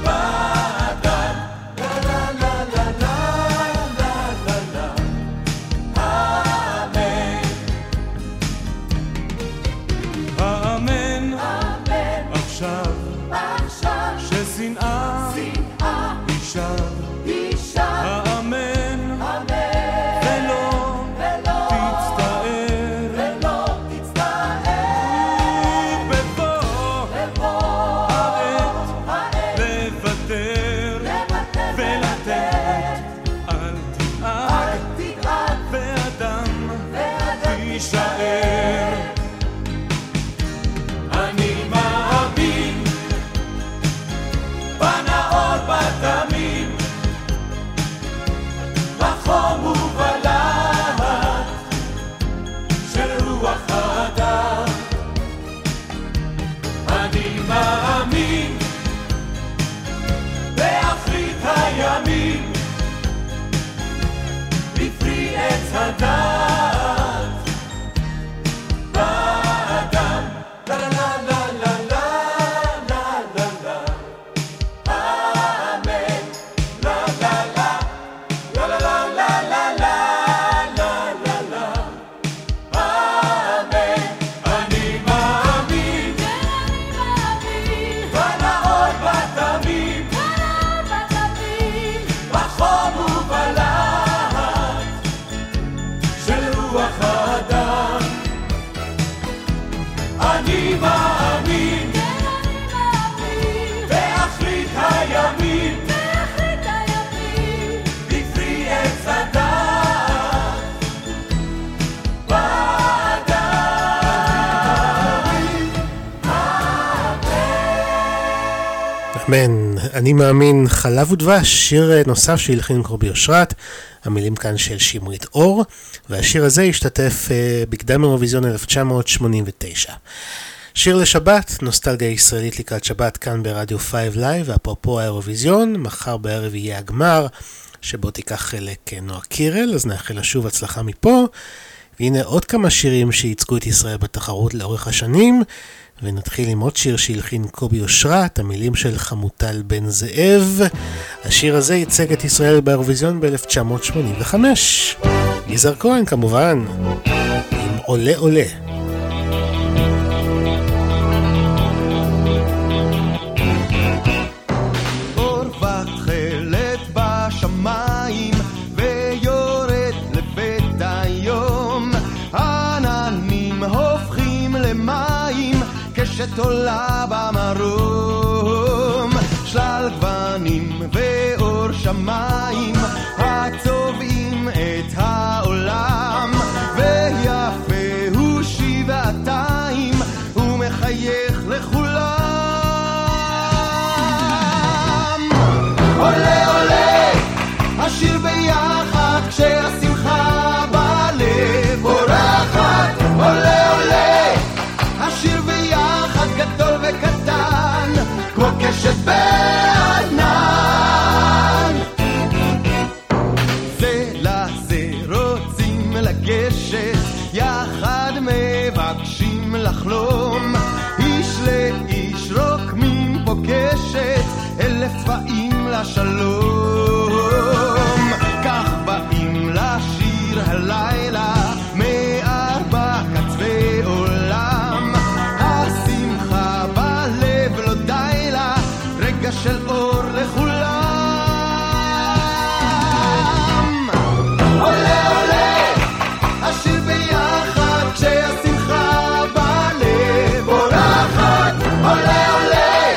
באדם. לה לה לה לה לה לה לה לה, האמן. האמן עכשיו, ששנאה אישה, האמן הדעת, באדם. לה לה לה לה לה לה לה, האמן. לה לה לה לה לה לה לה לה לה, האמן. אני מאמין בנאור בתמים, בחום ובלב מאמין, באחרית הימים, בפרי עץ הדעת, באדם, אמן. אמן. אני מאמין, חלב ודבש, שיר נוסף שהלחין קובי אושרת, המילים כאן של שמרית אור, והשיר הזה השתתף בקדם אירוויזיון 1989. שיר לשבת, נוסטלגיה ישראלית לקראת שבת, כאן ברדיו 5 לייב. ואפרופו האירוויזיון, מחר בערב יהיה הגמר שבו תיקח חלק נועה קירל, אז נאחל לשוב הצלחה מפה. והנה עוד כמה שירים שייצגו את ישראל בתחרות לאורך השנים, ונתחיל עם עוד שיר שהלחין קובי אושרת, המילים של חמוטל בן זאב. השיר הזה ייצג את ישראל באירוויזיון ב-1985. יזהר כהן כמובן, עם עולה עולה. שתולה במרום שלל גוונים ואור שמיים רק צובעים את העולם ויפה הוא שבעתיים הוא מחייך לכולם עולה עולה השיר ביחד כשהשמחה בלב אורחת עולה עולה השיר ביחד גדול וקטן כמו קשת בענן זה לזה רוצים לגשת יחד מבקשים לחלום איש לאיש רוקמים פה קשת אלף צבעים לשלום כך באים לשיר הלילה מארבע קצווי עולם השמחה בלב לא די לה רגע של אור לכולם עולה עולה השיר ביחד כשהשמחה בלב אורחת עולה עולה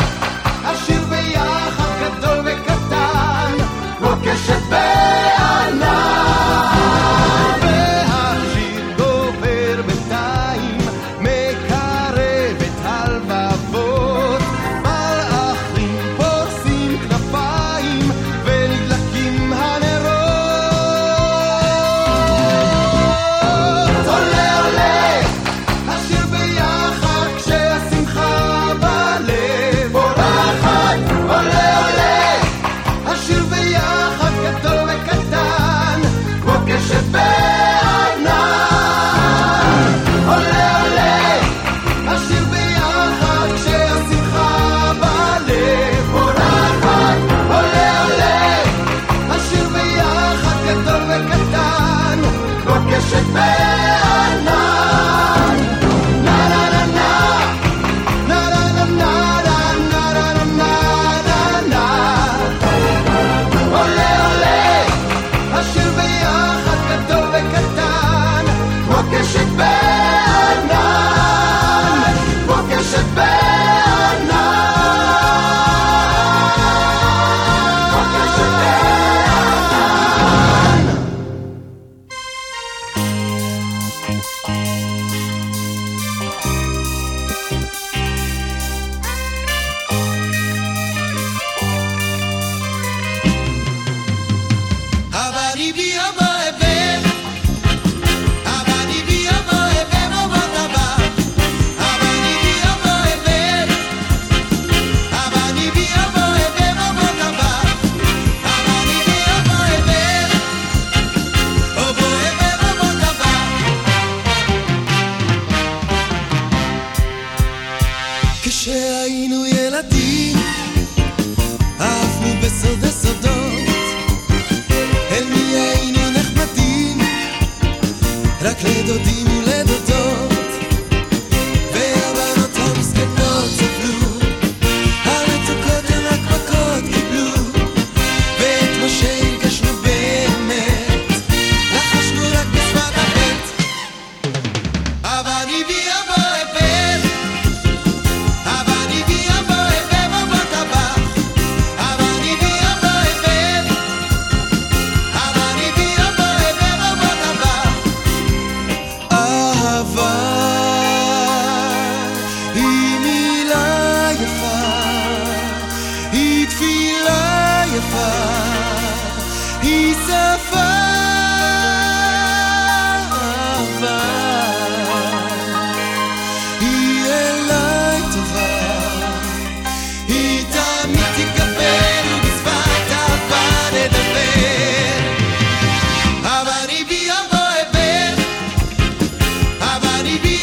השיר ביחד גדול וקטן כמו קשת בענן Baby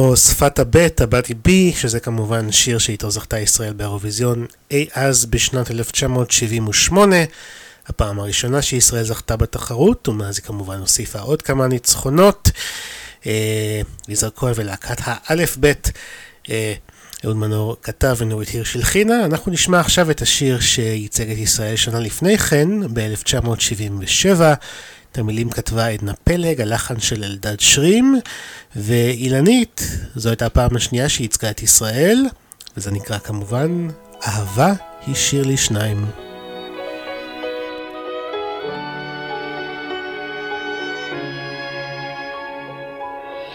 פה שפת הבית, הבאתי בי, שזה כמובן שיר שאיתו זכתה ישראל באירוויזיון אי אז בשנת 1978, הפעם הראשונה שישראל זכתה בתחרות, ומאז היא כמובן הוסיפה עוד כמה ניצחונות, ליזר כהן ולהקת האלף בית, אהוד מנור כתב ונורית הירש הלחינה. אנחנו נשמע עכשיו את השיר שייצג את ישראל שנה לפני כן, ב-1977, את המילים כתבה עדנה פלג, הלחן של אלדד שרים, ואילנית, זו הייתה הפעם השנייה שייצגה את ישראל, וזה נקרא כמובן, אהבה היא שיר לשניים.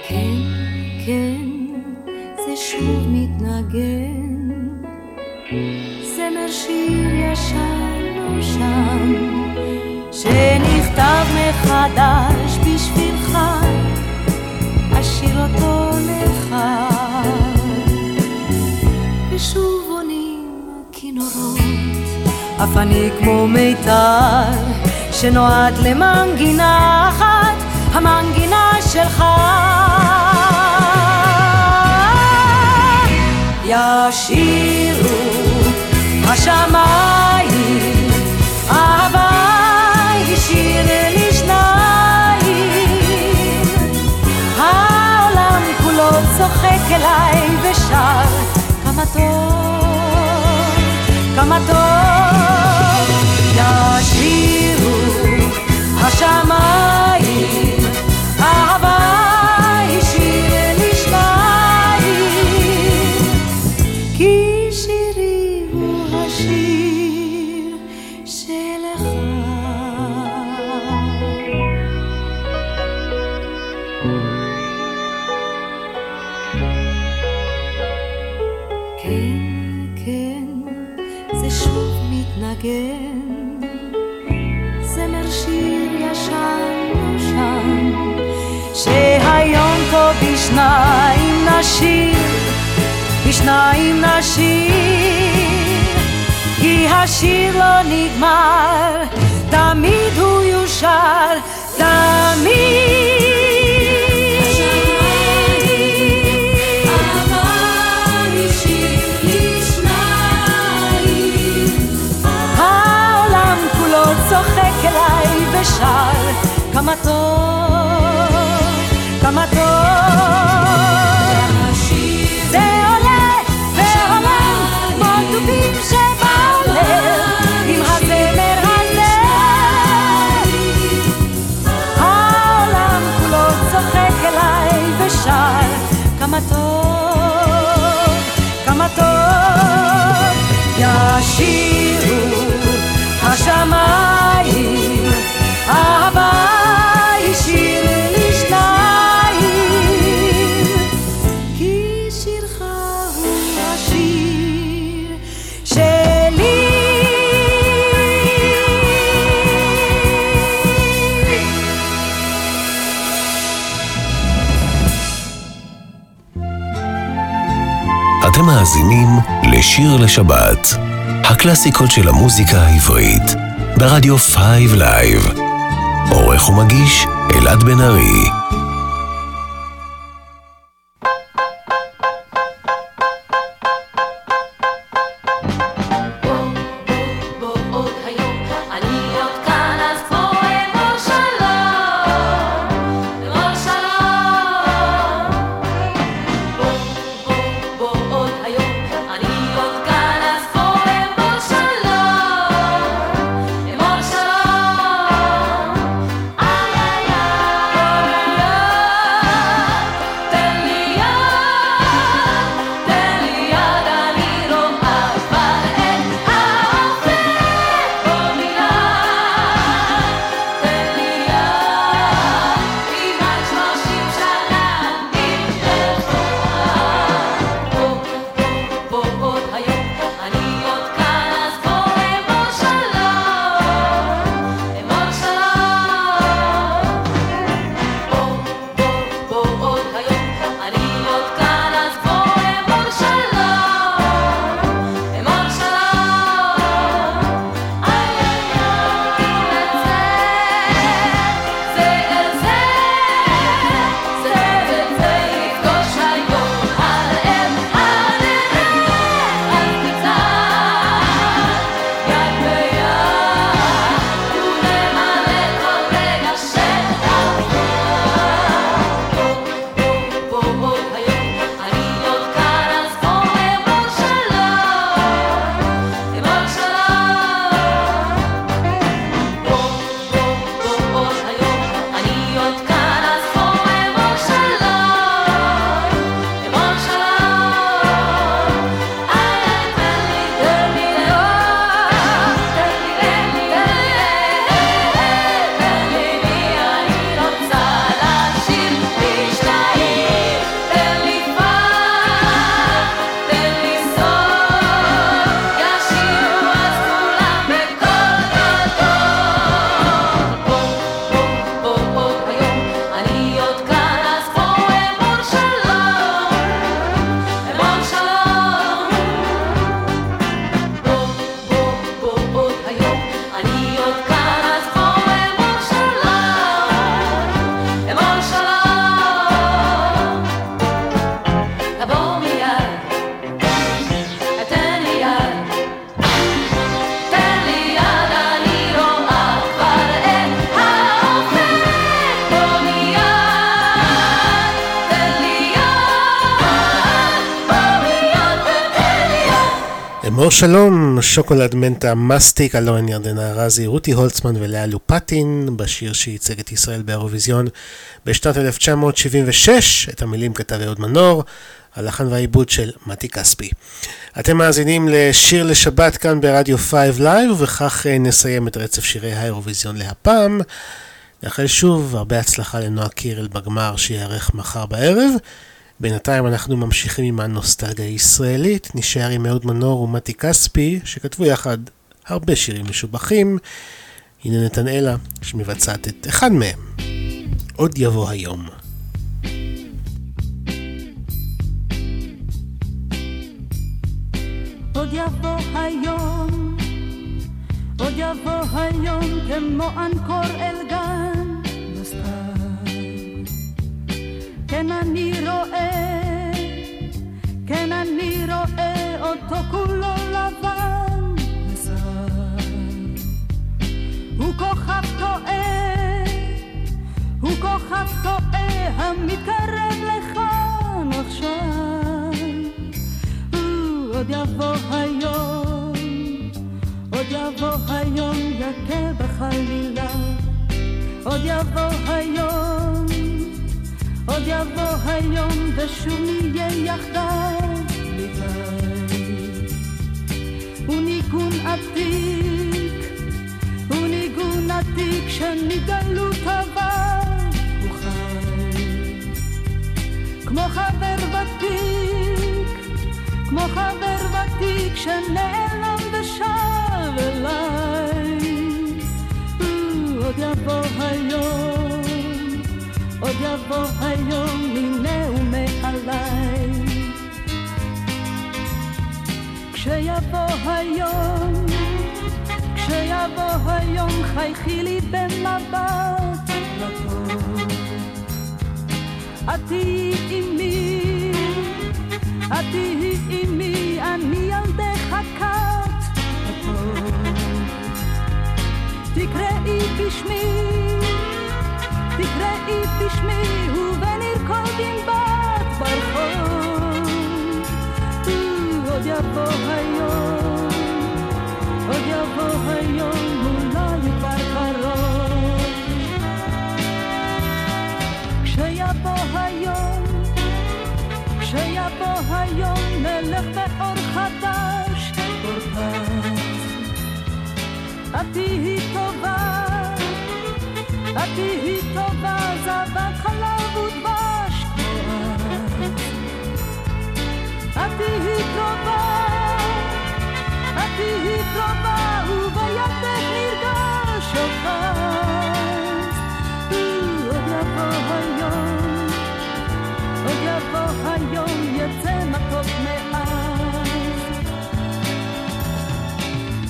כן, כן, זה שוב מתנגן, זמר שיר ישן ושם, שנכתב מחדש בשבילך, אשיר אותו לך. ושוב עונים הכינורות, אף אני כמו מיתר, שנועד למנגינה אחת, המנגינה שלך. ישירו השמיים, אהבה היא שיר לשניים. העולם כולו צוחק אליי ושר, כמה טוב, כמה טוב. ישירו השמיים, אהבה היא שיר לשניים, כי שירי הוא השיר שלך. כן, כן, זה שוב מתנגן, זמר שיר ישן ושם, שהיום טוב בשניים נשיר, בשניים נשיר, כי השיר לא נגמר, תמיד הוא יושר, תמיד. צוחק אליי ושר, כמה טוב, כמה טוב. זה עולה ועולם כמו דובים שבעולם, עם הזמר הזה העולם כולו צוחק אליי ושר, כמה טוב, כמה טוב. ישירו השמיים, אהבה היא שיר לשניים, כי שירך הוא השיר שלי. אתם מאזינים לשיר לשבת, הקלאסיקות של המוזיקה העברית, ברדיו 5 Live. עורך ומגיש אלעד בן ארי. אור שלום, שוקולד מנטה מסטיק, הלוא הן ירדנה ארזי, רותי הולצמן ולאה לופטין, בשיר שייצג את ישראל באירוויזיון בשנת 1976, את המילים כתב אהוד מנור, הלחן והעיבוד של מתי כספי. אתם מאזינים לשיר לשבת כאן ברדיו 5 לייב, וכך נסיים את רצף שירי האירוויזיון להפעם. נאחל שוב הרבה הצלחה לנועה קירל בגמר שיערך מחר בערב. בינתיים אנחנו ממשיכים עם הנוסטלגיה הישראלית, נשאר עם אהוד מנור ומתי כספי, שכתבו יחד הרבה שירים משובחים. הנה נתנאלה, שמבצעת את אחד מהם. עוד יבוא היום. עוד יבוא היום, עוד יבוא היום, כמו אנקור אל גן נוסטלגיה. כן אני רואה, כן אני רואה אותו כולו לבן וזר. הוא כוכב טועה, הוא כוכב טועה המתקרב לכאן עכשיו. עוד יבוא היום, עוד יבוא היום יכה בחלילה. עוד יבוא היום, עוד יבוא היום ושוב נהיה יחדיו לבד. הוא ניגון עתיק, הוא ניגון עתיק שנגלות הבא הוא חי. כמו חבר ותיק, כמו חבר ותיק שנעלם ושב אליי. עוד יבוא היום, עוד יבוא היום הנה ומעליי. כשיבוא היום, כשיבוא היום חייכי לי במבט רחוק. את תהי אימי, את תהי אימי, אני ילדך הקט רחוק. תקראי בשמי, תקראי בשמי ונרקוד עם בת ברחוב. עוד יבוא היום, עוד יבוא היום, אולי כבר קרוב. כשיבוא היום, כשיבוא היום נלך באור חדש פורפז. את תהי טובה, את תהי טובה, זבת חלב ודבש קורס. את תהי טובה, את תהי טובה, ובידך נרגש אופס. עוד יבוא היום, עוד יבוא היום, יצא מתוק מאז.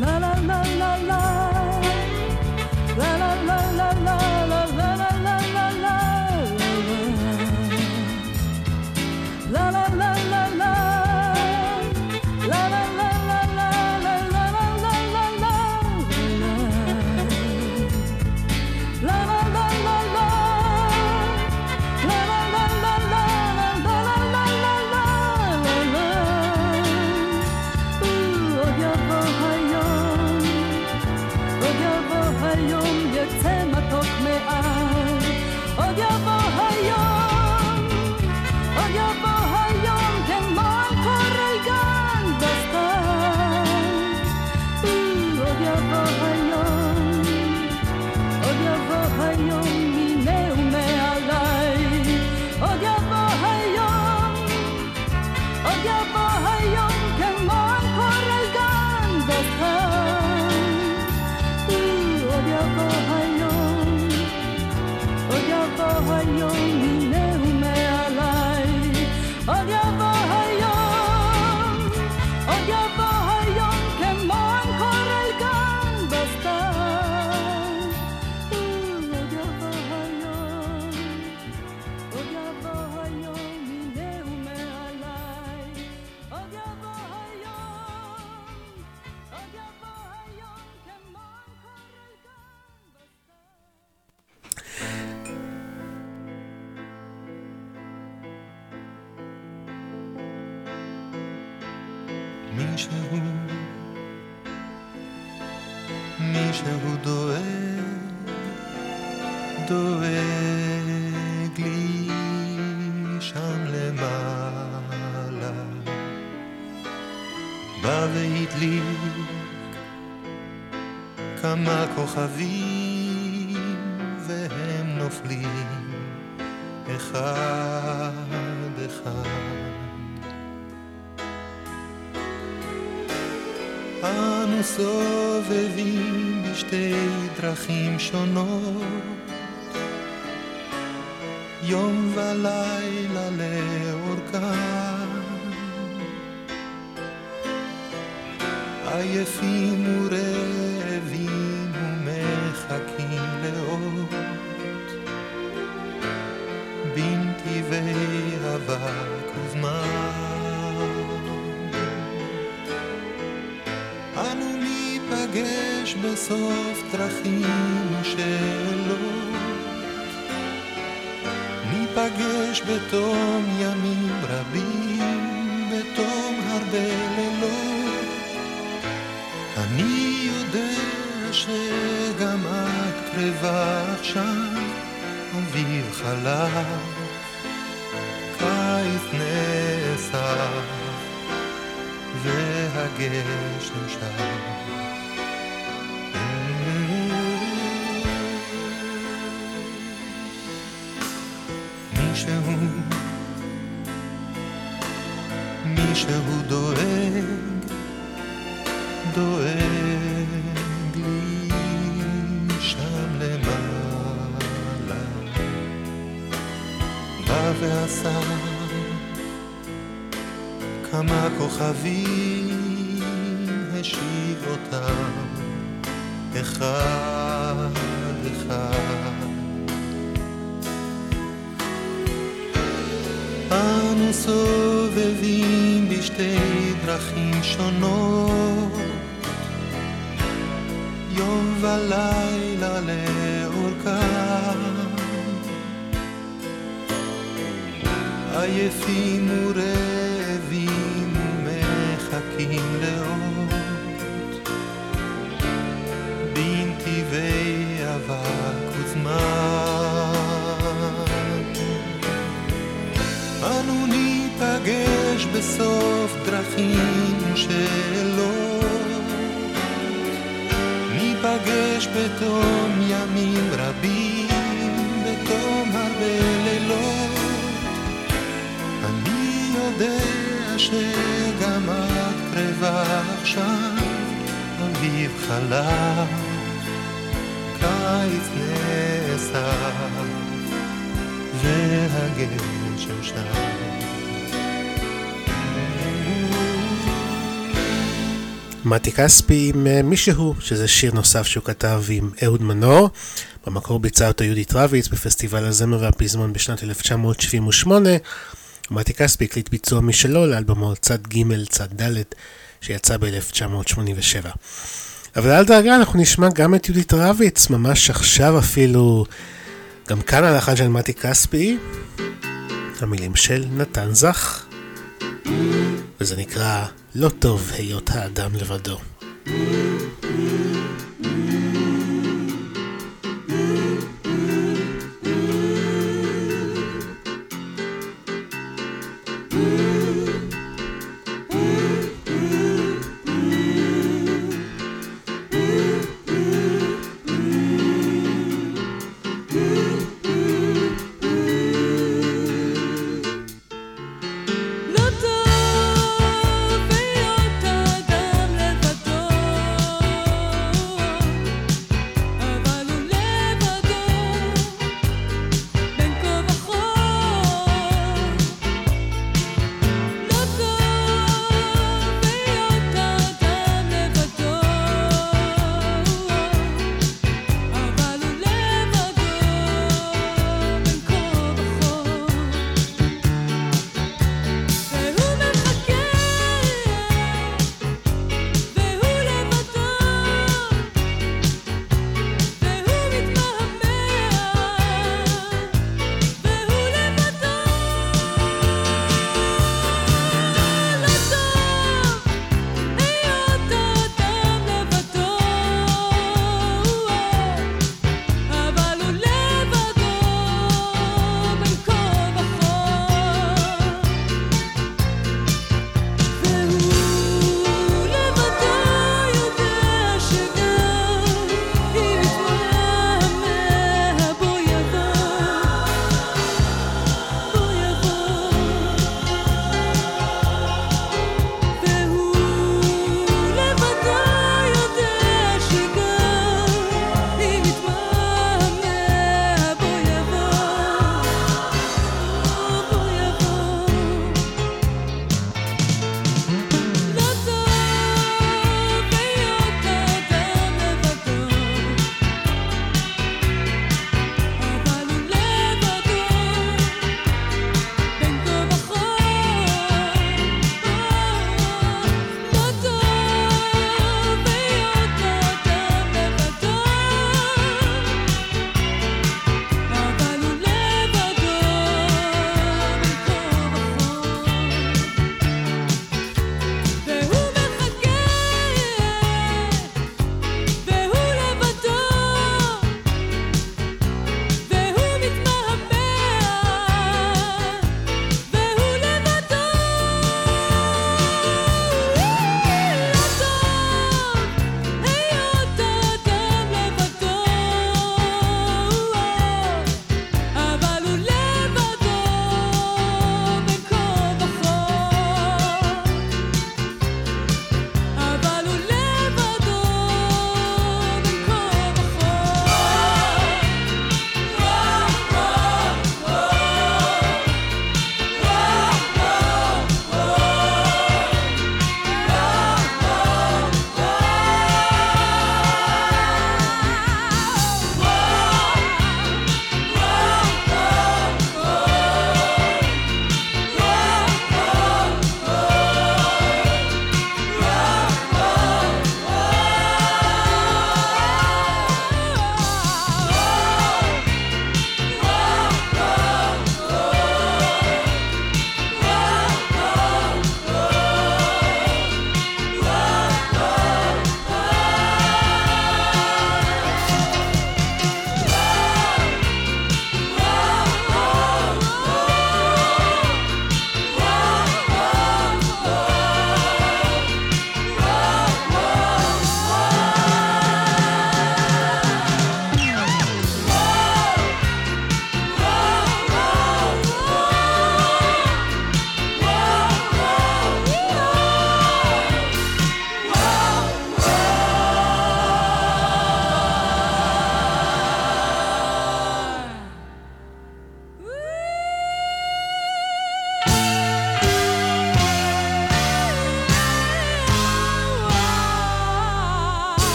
לה לה לה לה לה la la la la la la la la la la la la la la la la la la la la la la la la la la la la la la la la la la la la la la la la la עוד יבוא היום, עוד יבוא היום יצא מתוק מעט. עוד יבוא היום, עוד יבוא היום כמו אנקור גן בסתיו. עוד יבוא היום, עוד יבוא היום מיני ומעלי. עוד יבוא היום, עוד יבוא היום כמו אנקור גן בסתיו. עוד יבוא היום הנה הוא מעלי. עוד יבוא היום, עוד יבוא היום כמו אנקור אל גן בסתיו. עוד יבוא היום, עוד יבוא היום הנה הוא מעלי. עוד יבוא היום, עוד יבוא היום כמו אנקור אל גן בסתיו. מישהו דואג, דואג לי שם למעלה, בא והדליק כמה כוכבים והם נופלים אחד אחד. אנו סובבים בשתי דרכים שונות, יום ולילה לאורכם, עייפים ורעבים ומחכים לאות בנתיבי אבק וזמן. אנו ניפגש בסוף דרכים ושאלות, ניפגש בתום ימים רבים, בתום הרבה לילות. אני יודע שגם את קרבה עכשיו, אוויר חלף, קיץ נסף והגשם שם. מישהו דואג, דואג לי שם למעלה, בא ועשה כמה כוכבים, השיב אותם אחד אחד. אנו סובבים בשתי דרכים שונות, יום ולילה לאורכם, עייפים ורעבים מחכים לאות בנתיבי אבק וזמן. אנו ניפגש בסוף דרכים שאלות, ניפגש בתום ימים רבים, בתום הרבה לילות. אני יודע שגם ועכשיו אביב חלב, קיץ נסף והגשם שם. מתי כספי עם מישהו, שזה שיר נוסף שהוא כתב עם אהוד מנור. במקור ביצעה אותו יהודית רביץ בפסטיבל הזמר והפזמון בשנת 1978. מתי כספי הקליט ביצוע משלו לאלבומו צד ג' צד ד' שיצא ב-1987. אבל על דרגה אנחנו נשמע גם את יהודית רביץ, ממש עכשיו אפילו, גם כאן הלחן של מתי כספי, המילים של נתן זך, וזה נקרא לא טוב היות האדם לבדו.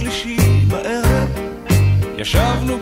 שלישי בערב ישבנו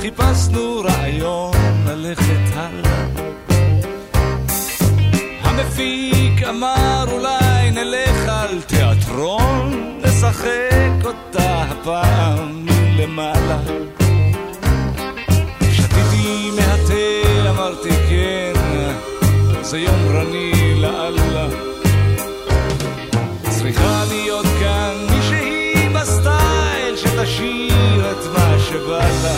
חיפשנו רעיון ללכת הלאה. המפיק אמר אולי נלך על תיאטרון, נשחק אותה הפעם למעלה. שתיתי מהתה, אמרתי כן, זה יום רני לאללה. צריכה להיות כאן מישהי בסטייל שתשאיר את מה שבא לה.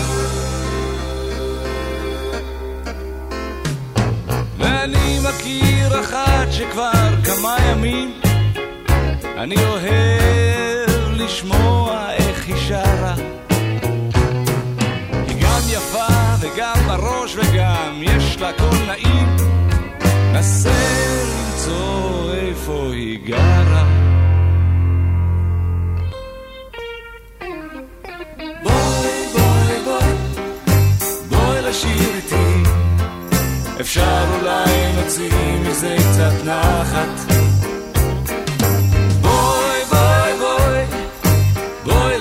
ואני מכיר אחת שכבר כמה ימים אני אוהב לשמוע איך היא שרה. היא גם יפה וגם בראש וגם יש לה קול נעים. נסה למצוא איפה היא גרה. בואי לשיר איתי, אפשר אולי נוציא מזה קצת נחת. בואי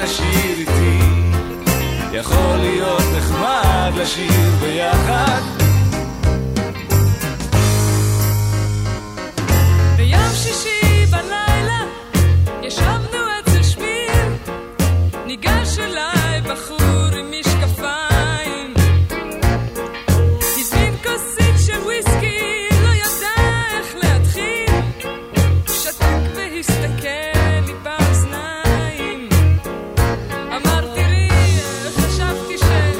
לשיר איתי, יכול להיות נחמד לשיר ביחד. ביום שישי בלילה ישבנו אצל שפיל, ניגש אליי בחור עם משקפיים, הזמין כוסית של וויסקי, לא ידע איך להתחיל, שתק והסתכל לי באוזניים. אמרתי לי, חשבתי שזה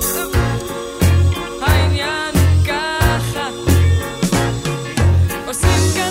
טוב, העניין ככה עושים כאן.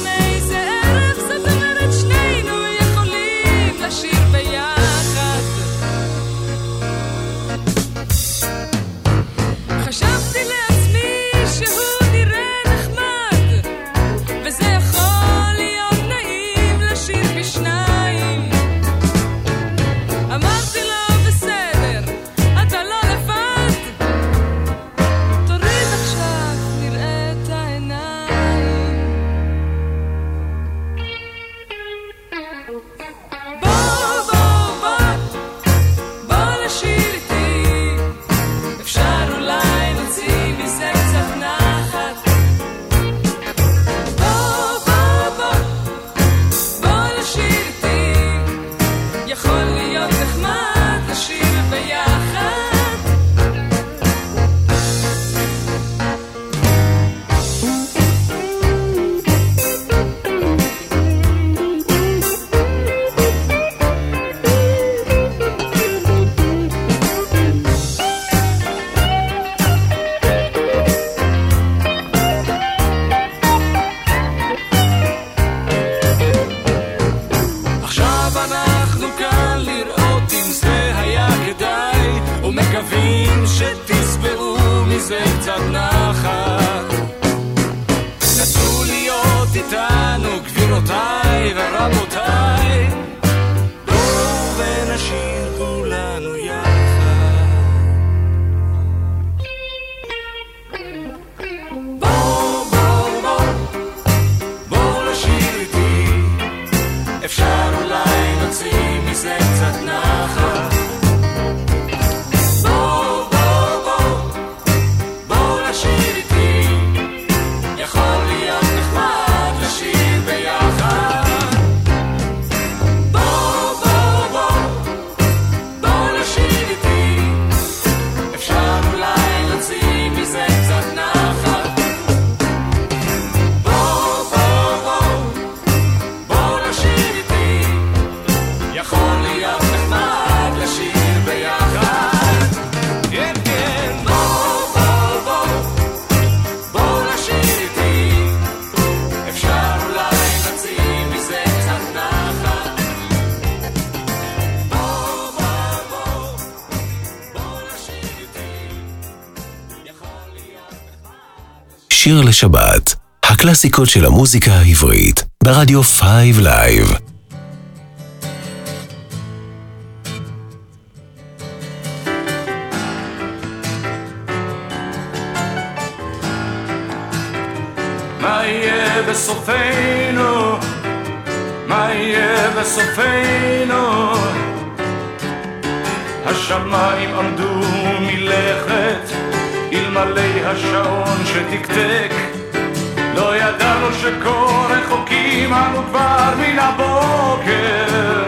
שיר לשבת, הקלאסיקות של המוזיקה העברית, ברדיו 5 לייב. מה יהיה בסופנו? מה מה יהיה בסופנו? השמיים עמדו מלכת אלמלא השעון שתקתק, לא ידענו שכל רחוקים אנו כבר מן הבוקר.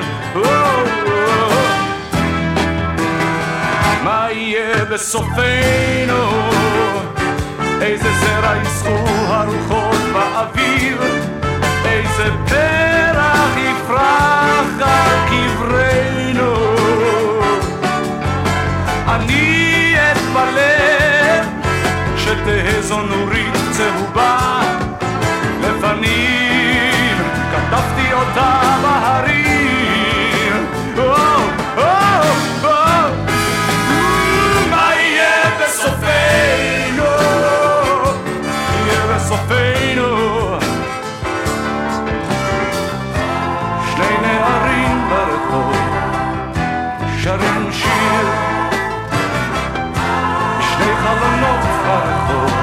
מה יהיה בסופנו? איזה זרע יסחו הרוחות באוויר, איזה פרח יפרח על קברנו. אני אתפלל שתהא זו נורית צהובה, לפנים כתבתי אותה בהרים. מה יהיה בסופנו? יהיה בסופנו שני נערים ברחוב שרים שיר, שני חלונות ברחוב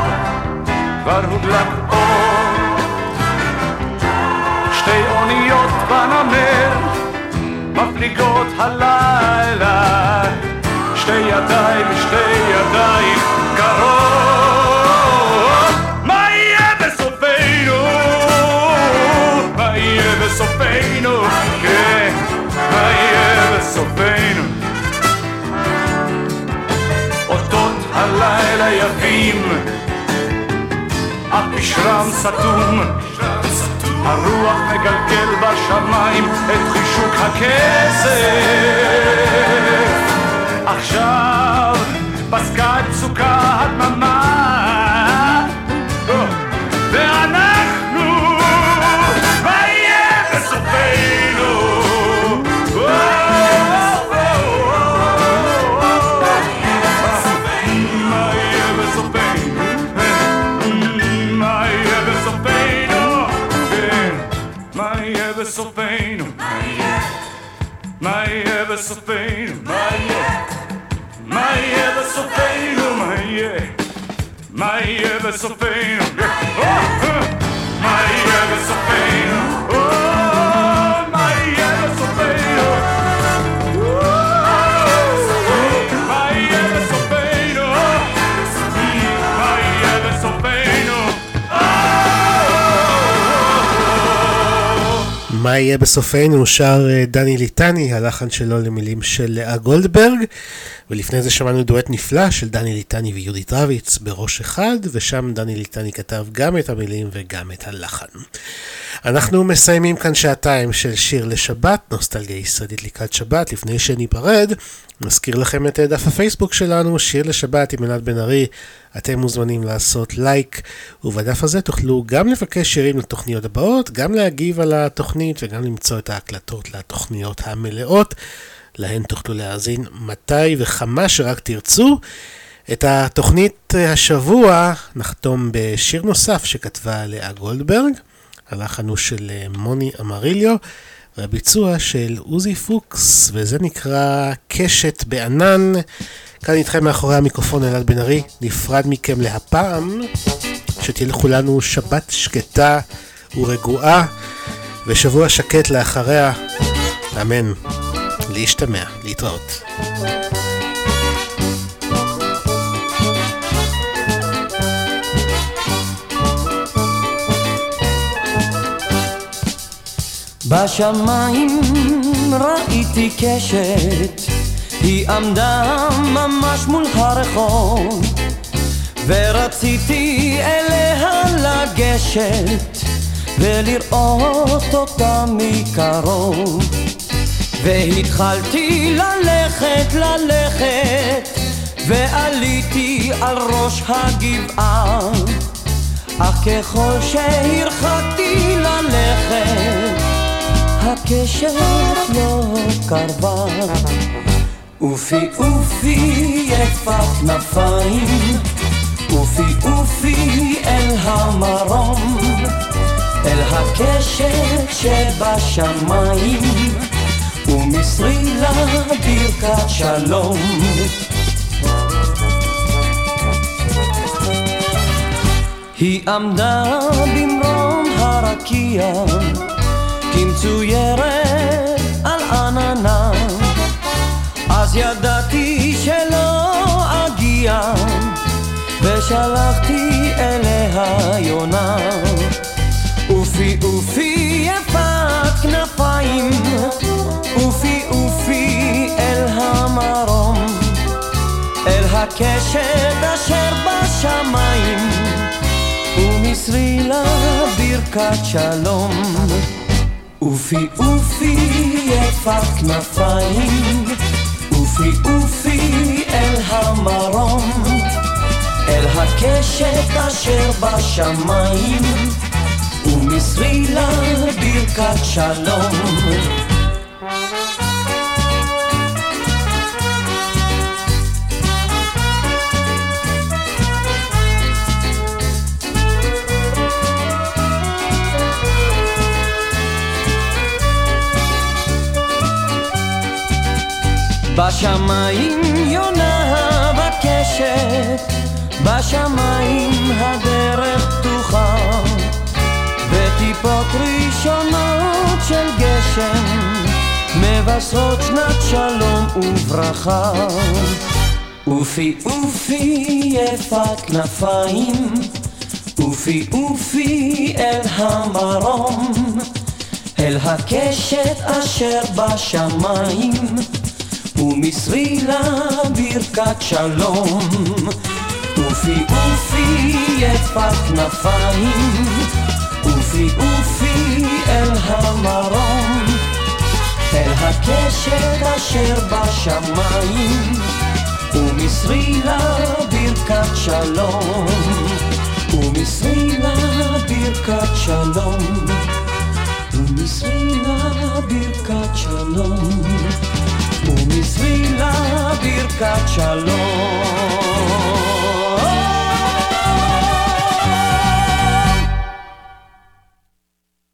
כבר הודלק אור, שתי אוניות בנמל מפליגות הלילה, שתי ידיים ושתי ידיים קרות. מה יהיה בסופנו? מה יהיה בסופנו? כן, מה יהיה בסופנו? אותות הלילה יפים, אף ישרם סתום, הרוח מגלגל בשמיים את חישוק הכסף. עכשיו פסקה את סוכה הדממה ואנחנו, מה יהיה בסופנו? מה יהיה בסופנו? מה יהיה בסופנו? מה יהיה בסופנו? מה יהיה בסופנו? מה יהיה בסופנו? מה יהיה בסופנו? מה יהיה בסופנו? מה יהיה בסופנו? מה יהיה בסופנו? מה יהיה בסופנו? מה יהיה בסופנו? שר דני ליטני, הלחן שלו למילים של לאה גולדברג. ולפני זה שמענו דואט נפלא של דני ליטני ויהודית רביץ בראש אחד, ושם דני ליטני כתב גם את המילים וגם את הלחן. אנחנו מסיימים כאן שעתיים של שיר לשבת, נוסטלגיה ישראלית לקראת שבת. לפני שניפרד, נזכיר לכם את דף הפייסבוק שלנו, שיר לשבת עם אלעד בן ארי. אתם מוזמנים לעשות לייק, ובדף הזה תוכלו גם לבקש שירים לתוכניות הבאות, גם להגיב על התוכנית וגם למצוא את ההקלטות לתוכניות המלאות. להן תוכלו להאזין מתי וכמה שרק תרצו. את התוכנית השבוע נחתום בשיר נוסף שכתבה לאה גולדברג, הלחן של מוני אמריליו והביצוע של אוזי פוקס, וזה נקרא קשת בענן. כאן איתכם מאחורי המיקרופון אלעד בן ארי, נפרד מכם להפעם, שתלכו לנו שבת שקטה ורגועה ושבוע שקט לאחריה, אמן. להשתמע, להתראות. בשמיים ראיתי קשת, היא עמדה ממש מול הרחוב, ורציתי אליה לגשת ולראות אותה מקרוב, והתחלתי ללכת ועליתי על ראש הגבעה, אך ככל שהרחקתי ללכת הקשת לא קרבה. אופי אופי יפה כנפיים, אופי אופי אל המרום, אל הקשת שבשמיים, ומסרי לה ברכת שלום. היא עמדה במרום הרקיע, מצוירת על עננה, אז ידעתי שלא אגיע, ושלחתי אליה יונה. אופי אופי יפת כנפיים, אופי אופי אל המרום, אל הקשת אשר בשמיים, ומסרי לה ברכת שלום. אופי אופי יפת כנפיים, אופי אופי אל המרום, אל הקשת אשר בשמיים, ומסרי לה ברכת שלום. בשמיים יונה בקשת, בשמיים הדרך פתוחה, וטיפות ראשונות של גשם מבשרות שנת שלום וברכה. אופי אופי יפת כנפיים, אופי אופי אל המרום, אל הקשת אשר בשמיים, ומסרי לה ברכת שלום. אופי אופי יפת כנפיים, אופי אופי אל המרום, אל הקשת אשר בשמיים, ומסרי לה ברכת שלום, ומסרי לה ברכת שלום, ומסרי לה ברכת שלום, ומסרי לה ברכת שלום.